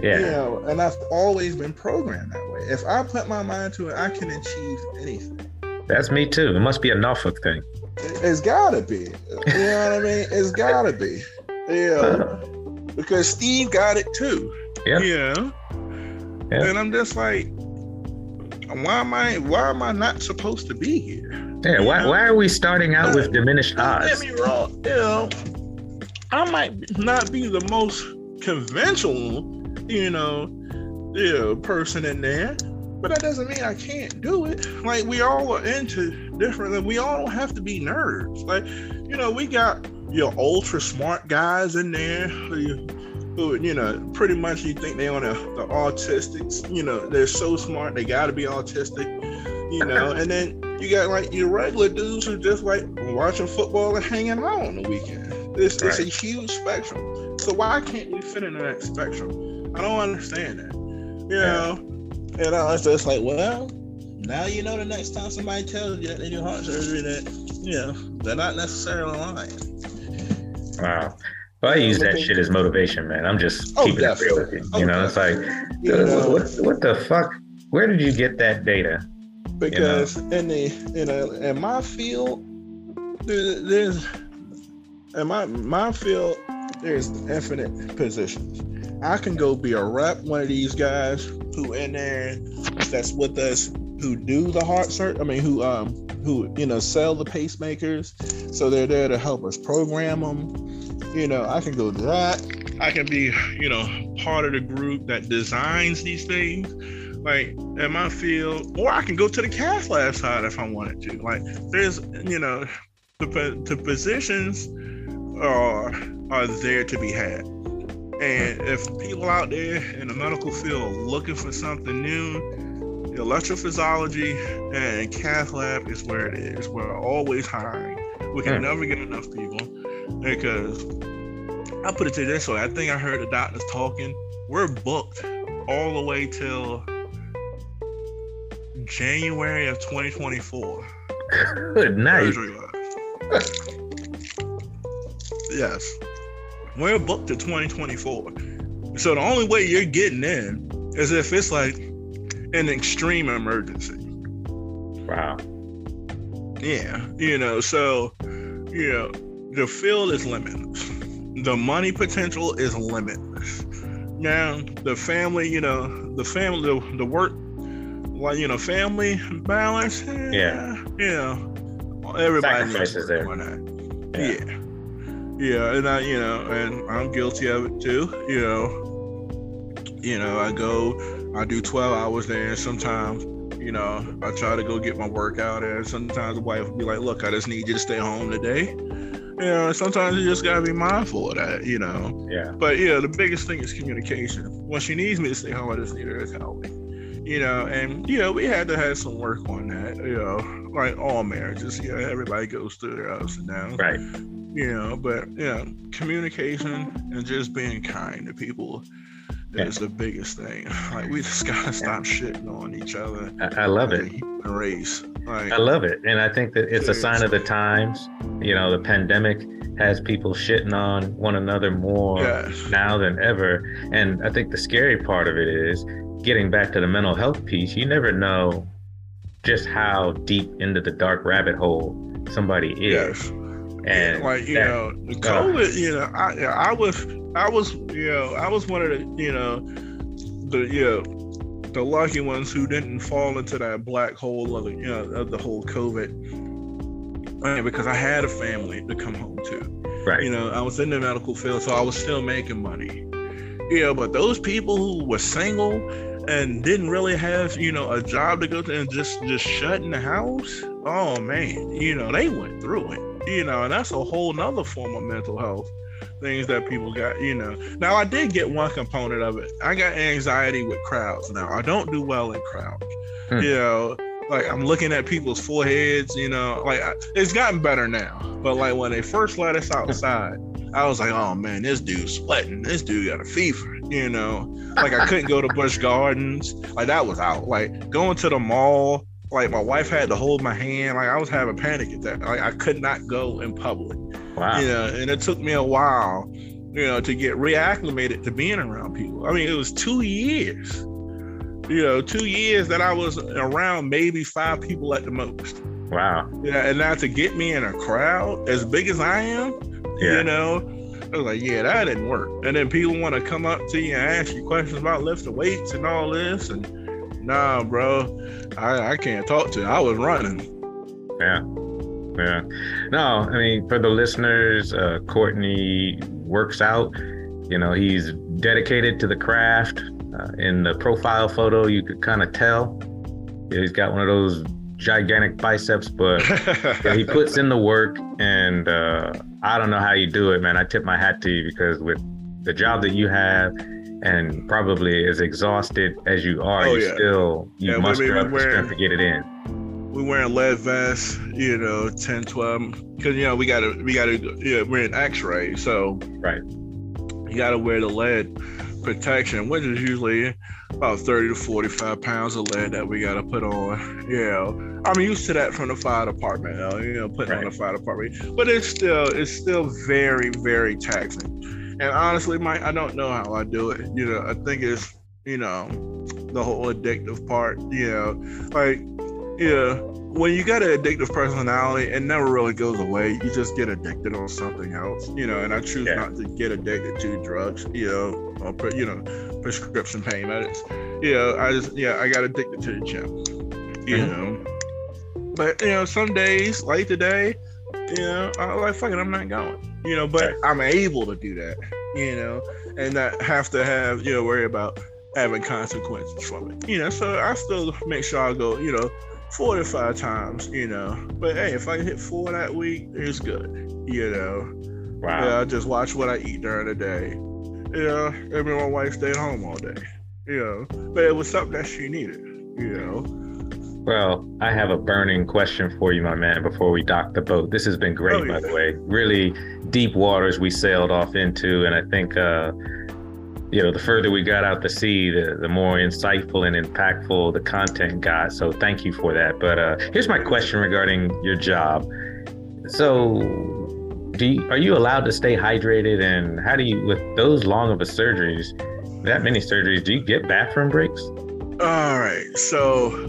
Yeah. You know, and I've always been programmed that way. If I put my mind to it, I can achieve anything. That's me too. It must be a Norfolk thing. It's got to be. You know what I mean? It's got to be. Yeah. Because Steve got it too. Yeah. Yeah. Yeah. And I'm just like, why am I not supposed to be here? Yeah, why are we starting out with diminished odds? Don't get me wrong, you know, I might not be the most conventional, you know, person in there, but that doesn't mean I can't do it. Like, we all are into different, like, we all don't have to be nerds. Like, you know, we got your ultra smart guys in there who, you know, pretty much you think they're on the autistics, you know, they're so smart, they gotta be autistic, you know, and then you got like your regular dudes who just like watching football and hanging out on the weekend. It's a huge spectrum. So why can't we fit into that spectrum? I don't understand that, you know? And I was just like, well, now you know the next time somebody tells you that they do heart surgery that, you know, they're not necessarily lying. Wow. Well, I use that shit as motivation, man. I'm just keeping it real with you. You know, it's like, what the fuck? Where did you get that data? Because in my field, there's infinite positions. I can go be a rep, one of these guys who in there that's with us who do the heart surgery. I mean, who you know sell the pacemakers, so they're there to help us program them. You know, I can go to that. I can be, you know, part of the group that designs these things, like in my field, or I can go to the cath lab side if I wanted to. Like, there's, you know, the positions are there to be had. And if people out there in the medical field are looking for something new, electrophysiology and cath lab is where it is. We're always hiring. We can never get enough people. Because I put it to you this way, I think I heard the doctors talking. We're booked all the way till January of 2024. Good night. Yes, we're booked to 2024. So the only way you're getting in is if it's like an extreme emergency. Wow. Yeah, you know. So, you know. The field is limitless. The money potential is limitless. Now, the family, you know, the work, like, you know, family balance. Yeah. You know, everybody sacrifices there. Yeah. Yeah, and I, you know, and I'm guilty of it too. You know, I do 12 hours there sometimes. You know, I try to go get my work out there. Sometimes the wife will be like, "Look, I just need you to stay home today." You know, sometimes you just gotta be mindful of that, you know. Yeah. But yeah, the biggest thing is communication. When she needs me to stay home, I just need her to help me. You know, and you know, we had to have some work on that, you know, like all marriages, yeah, everybody goes through their ups and downs. Right. You know, but yeah, communication and just being kind to people is the biggest thing. Like, we just gotta stop shitting on each other. I love it. Human race. Like, I love it, and I think that it's a sign of the times. You know, the pandemic has people shitting on one another more now than ever. And I think the scary part of it is, getting back to the mental health piece, you never know just how deep into the dark rabbit hole somebody is. And like, you know, COVID, you know, I was, you know, I was one of the, you know, the lucky ones who didn't fall into that black hole of the, you know, of the whole COVID, because I had a family to come home to. Right. You know, I was in the medical field, so I was still making money. You know, but those people who were single and didn't really have, you know, a job to go to and just shut in the house, oh man, you know, they went through it. You know, and that's a whole nother form of mental health things that people got, you know. Now, I did get one component of it. I got anxiety with crowds now. I don't do well in crowds. You know, like, I'm looking at people's foreheads, you know, like, it's gotten better now. But like, when they first let us outside, I was like, oh man, this dude's sweating. This dude got a fever, you know? Like, I couldn't go to Bush Gardens. Like, that was out. Like, going to the mall, like, my wife had to hold my hand. Like, I was having panic at that. Like, I could not go in public. Wow. You know, and it took me a while, you know, to get reacclimated to being around people. I mean, it was 2 years. You know, 2 years that I was around maybe 5 people at the most. Wow. Yeah, and now to get me in a crowd as big as I am, you know, I was like, yeah, that didn't work. And then people want to come up to you and ask you questions about lifting weights and all this, and nah, bro, I can't talk to you. I was running. Yeah. No, I mean, for the listeners, Courtney works out. You know, he's dedicated to the craft. In the profile photo, you could kind of tell he's got one of those gigantic biceps, but he puts in the work, and I don't know how you do it, man. I tip my hat to you, because with the job that you have, and probably as exhausted as you are, you muster up the strength to get it in. We're wearing lead vests, you know, 10, 12, because, you know, we gotta, yeah, we're in X-ray, so right, you gotta wear the lead protection, which is usually about 30 to 45 pounds of lead that we gotta put on. You know, I'm used to that from the fire department, you know, putting on the fire department, but it's still very, very taxing. And honestly, Mike, I don't know how I do it. You know, I think it's, you know, the whole addictive part. You know, like, when you got an addictive personality, it never really goes away. You just get addicted on something else, you know. And I choose not to get addicted to drugs, you know, or prescription pain meds. You know, I got addicted to the gym, you know. But, you know, some days, like today, you know, I'm like, fuck it, I'm not going, you know. But I'm able to do that, you know, and not have to have, you know, worry about having consequences from it, you know. So I still make sure I go, you know, 4 to 5 times, you know. But hey, if I hit 4 that week, it's good, you know. Wow. Yeah, I just watch what I eat during the day. Yeah, and my wife stayed home all day, you know. But it was something that she needed, you know. Well, I have a burning question for you, my man, before we dock the boat. This has been great, by the way. Really deep waters we sailed off into, and I think, you know, the further we got out to sea, the more insightful and impactful the content got. So thank you for that. But here's my question regarding your job. So are you allowed to stay hydrated? And how do you, with those long of a surgeries, that many surgeries, do you get bathroom breaks? All right. So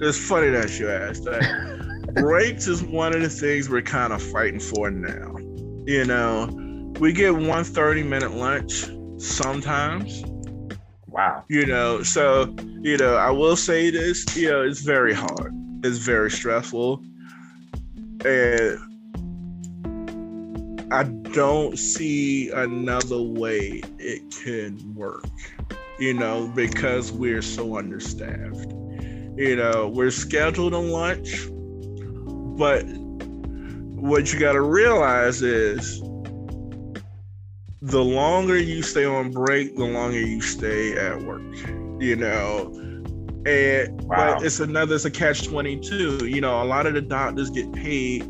it's funny that you asked that. Breaks is one of the things we're kind of fighting for now. You know, we get one 30-minute lunch sometimes. Wow. You know, so, you know, I will say this, you know, it's very hard. It's very stressful. And I don't see another way it can work, you know, because we're so understaffed. You know, we're scheduled a lunch, but what you got to realize is, the longer you stay on break, the longer you stay at work, you know. And but it's a catch-22. You know, a lot of the doctors get paid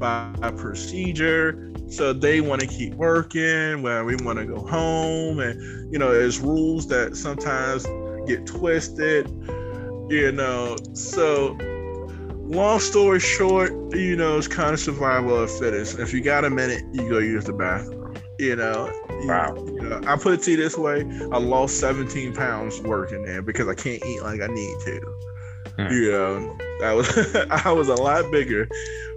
by procedure, So they want to keep working, where we want to go home. And, you know, there's rules that sometimes get twisted, you know. So long story short, you know, it's kind of survival of the fittest. If you got a minute, you go use the bathroom, you know. Wow. You know, I put it to you this way. I lost 17 pounds working there because I can't eat like I need to. Hmm. You know, I was a lot bigger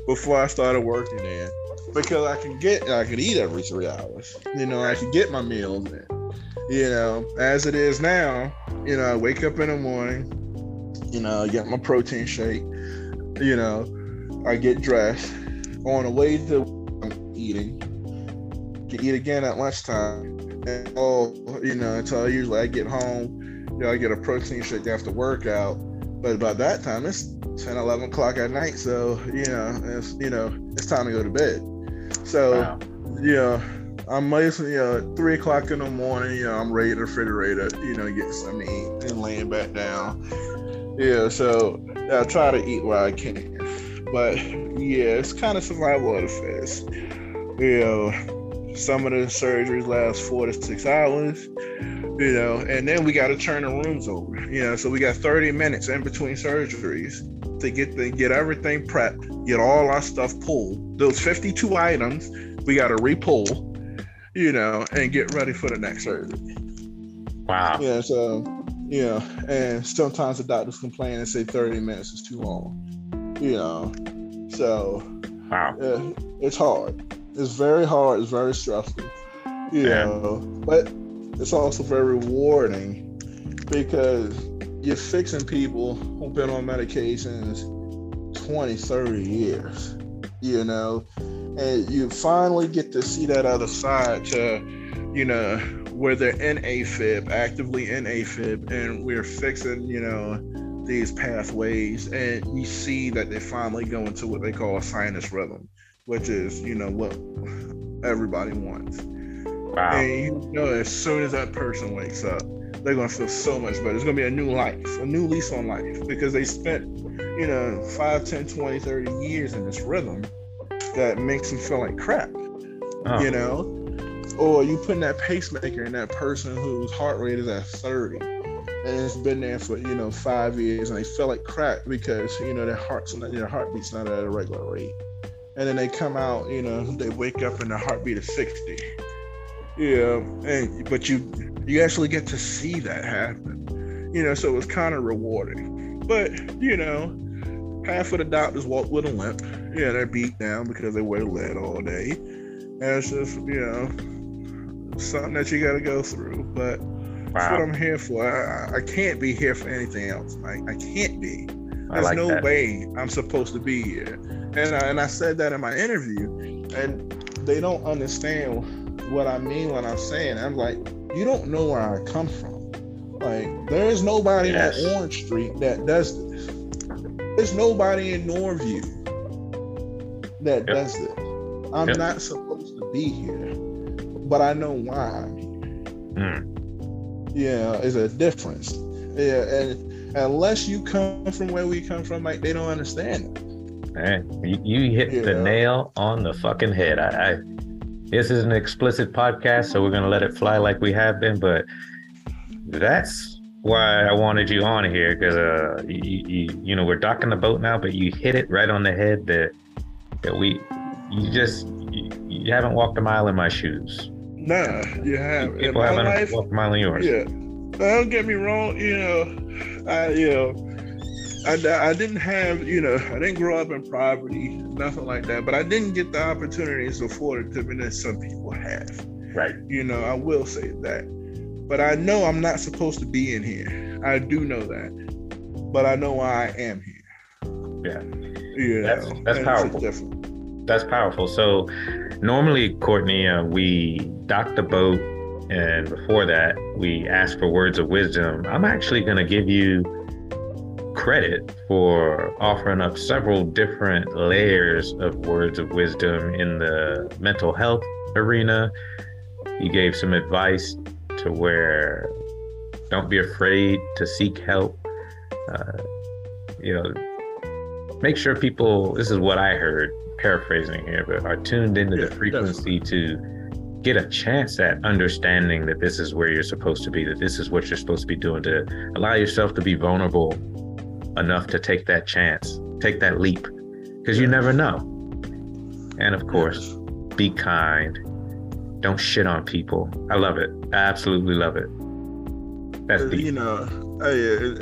before I started working there. Because I could eat every 3 hours. You know, I could get my meals in. You know, as it is now, you know, I wake up in the morning, you know, I get my protein shake, you know, I get dressed. On the way to I'm eating, I eat again at lunchtime. And you know, until usually I get home, you know, I get a protein shake after workout. But by that time, it's 10, 11 o'clock at night. So, you know, it's time to go to bed. So, wow. You know, I'm mostly, 3 o'clock in the morning, you know, I'm ready to the refrigerator, you know, get something to eat and laying back down. Yeah, so I try to eat what I can. But, yeah, it's kind of survival of the fittest. You know, some of the surgeries last 4 to 6 hours, you know, and then we got to turn the rooms over, you know, so we got 30 minutes in between surgeries to get everything prepped, get all our stuff pulled. Those 52 items, we got to re-pull, you know, and get ready for the next surgery. Wow. Yeah, so, you know, and sometimes the doctors complain and say 30 minutes is too long, you know, so. Wow. It's hard. It's very hard. It's very stressful, you know, but it's also very rewarding because you're fixing people who've been on medications 20, 30 years, you know, and you finally get to see that other side to, you know, where they're in AFib, actively in AFib, and we're fixing, you know, these pathways, and you see that they finally go into what they call a sinus rhythm, which is, you know, what everybody wants. Wow. And you know, as soon as that person wakes up, they're going to feel so much better. It's going to be a new life, a new lease on life, because they spent, you know, 5, 10, 20, 30 years in this rhythm that makes them feel like crap, you know? Or you putting that pacemaker in that person whose heart rate is at 30, and it's been there for, you know, 5 years, and they feel like crap because, you know, their heartbeat's not at a regular rate. And then they come out, you know, they wake up and their heartbeat is 60. Yeah, but you actually get to see that happen, you know, so it was kind of rewarding. But, you know, half of the doctors walk with a limp. Yeah, they're beat down because they wear lead all day. And it's just, you know, something that you got to go through. But that's what I'm here for. I can't be here for anything else. I can't be. There's no way I'm supposed to be here. And I said that in my interview, and they don't understand what I mean when I'm saying, I'm like, you don't know where I come from. Like, there is nobody on Orange Street that does this. There's nobody in Norview that does this. I'm not supposed to be here, but I know why I'm here. Yeah, it's a difference. Yeah, and unless you come from where we come from, like, they don't understand it. Man, you hit the nail on the fucking head. This is an explicit podcast, so we're going to let it fly like we have been, but that's why I wanted you on here, because, you know, we're docking the boat now, but you hit it right on the head that you haven't walked a mile in my shoes. Nah, you haven't. People haven't walked a mile in yours. Yeah. Don't get me wrong, you know, I didn't have, you know, I didn't grow up in poverty, nothing like that, but I didn't get the opportunities afforded to me that some people have. Right. You know, I will say that. But I know I'm not supposed to be in here. I do know that. But I know why I am here. Yeah. You know, that's powerful. That's powerful. So normally, Courtney, we dock the boat, and before that, we ask for words of wisdom. I'm actually going to give you credit for offering up several different layers of words of wisdom in the mental health arena. You gave some advice to where don't be afraid to seek help. You know, make sure people, this is what I heard, paraphrasing here, but are tuned into the frequency to get a chance at understanding that this is where you're supposed to be, that this is what you're supposed to be doing, to allow yourself to be vulnerable enough to take that chance, take that leap, because you never know. And of course, be kind. Don't shit on people. I love it. I absolutely love it. That's deep. You know,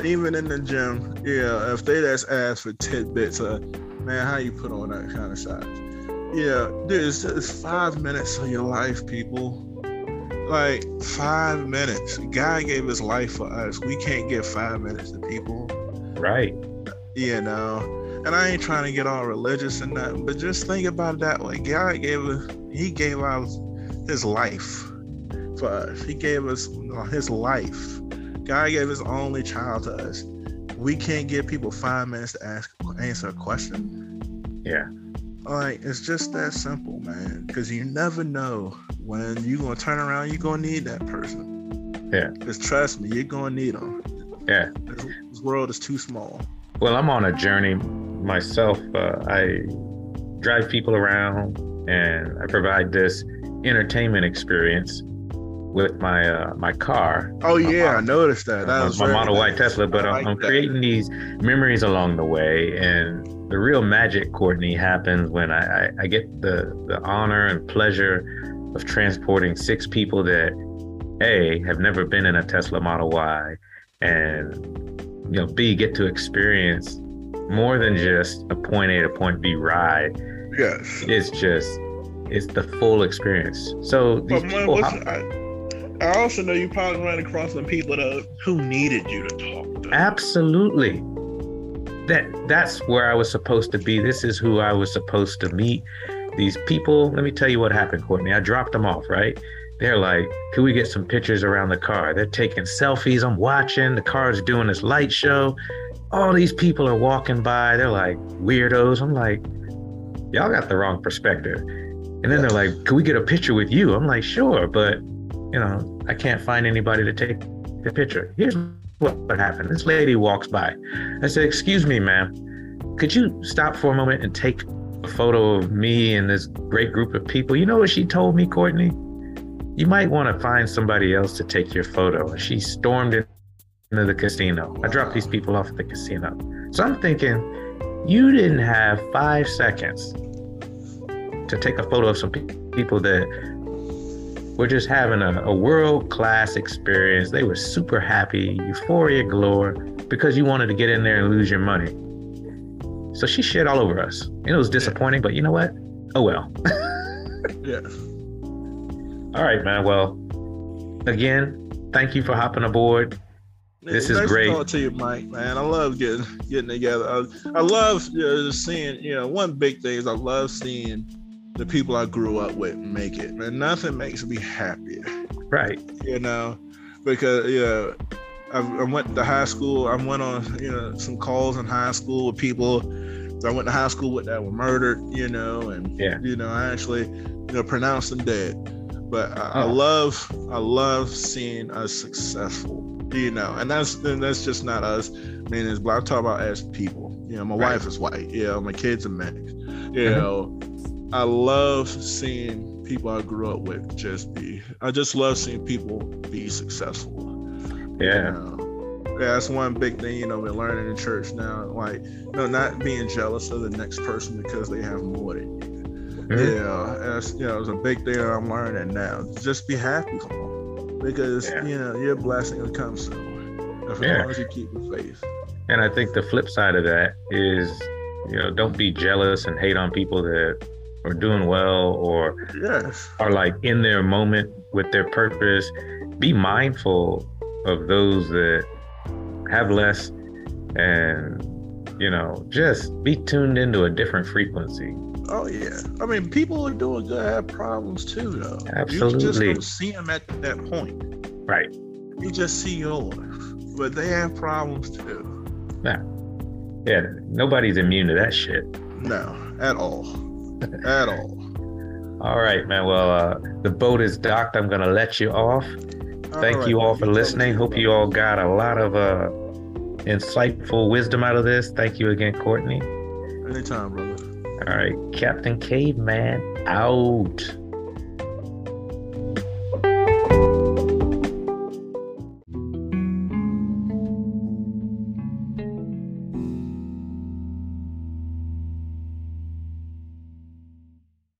even in the gym, if they just ask for tidbits, man, how you put on that kind of size? Dude, it's 5 minutes of your life, people. Like, 5 minutes. God gave his life for us. We can't give 5 minutes to people. Right. You know? And I ain't trying to get all religious and nothing, but just think about it that way. God gave us, he gave us his life for us. He gave us his life. God gave his only child to us. We can't give people 5 minutes to answer a question. Yeah. Like, it's just that simple, man. Because you never know when you're going to turn around, you're going to need that person. Yeah. Because trust me, you're going to need them. Yeah. This world is too small. Well, I'm on a journey myself. I drive people around and I provide this entertainment experience with my car. Oh yeah, I noticed that. That was my Model Y Tesla. But I'm creating these memories along the way, and the real magic, Courtney, happens when I get the honor and pleasure of transporting 6 people that A, have never been in a Tesla Model Y, and B, get to experience more than just a point A to point B ride. Yes. It's the full experience. So these people... I also know you probably ran across some people who needed you to talk to. Absolutely. That's where I was supposed to be. This is who I was supposed to meet. These people, let me tell you what happened, Courtney. I dropped them off, right? They're like, can we get some pictures around the car? They're taking selfies. I'm watching. The car's doing this light show. All these people are walking by. They're like weirdos. I'm like, y'all got the wrong perspective. And then they're like, can we get a picture with you? I'm like, sure, but I can't find anybody to take the picture. Here's what happened. This lady walks by. I said, excuse me, ma'am, could you stop for a moment and take a photo of me and this great group of people? You know what she told me, Courtney? You might want to find somebody else to take your photo. And she stormed into the casino. I dropped these people off at the casino. So I'm thinking, you didn't have 5 seconds to take a photo of some people that were just having a world-class experience. They were super happy, euphoria galore, because you wanted to get in there and lose your money. So she shit all over us. And it was disappointing, but you know what? Oh, well. Yeah. All right, man. Well, again, thank you for hopping aboard. This is great. Nice talking to you, Mike, man. I love getting together. I love seeing, one big thing is I love seeing the people I grew up with make it. And nothing makes me happier. Right. Because, I went to high school. I went on, some calls in high school with people I went to high school with that were murdered, I actually, pronounced them dead. But I love seeing us successful, and that's just not us. I mean, it's black. I talk about as people. My wife is white. My kids are mixed. I love seeing people I grew up with just be. I just love seeing people be successful. Yeah. That's one big thing. We're learning in church now, like not being jealous of the next person because they have more than you. It's a big thing that I'm learning now. Just be happy, because your blessing will come soon as long as you keep your faith. And I think the flip side of that is, don't be jealous and hate on people that are doing well or are like in their moment with their purpose. Be mindful of those that have less, and just be tuned into a different frequency. Oh, yeah. I mean, people are doing good, have problems too, though. Absolutely. You just don't see them at that point. Right. You just see yours. But they have problems too. Yeah. Yeah. Nobody's immune to that shit. No, at all. At all. All right, man. Well, the boat is docked. I'm going to let you off. Thank you all for listening. Hope you all got a lot of insightful wisdom out of this. Thank you again, Courtney. Anytime, brother. All right, Captain Caveman out.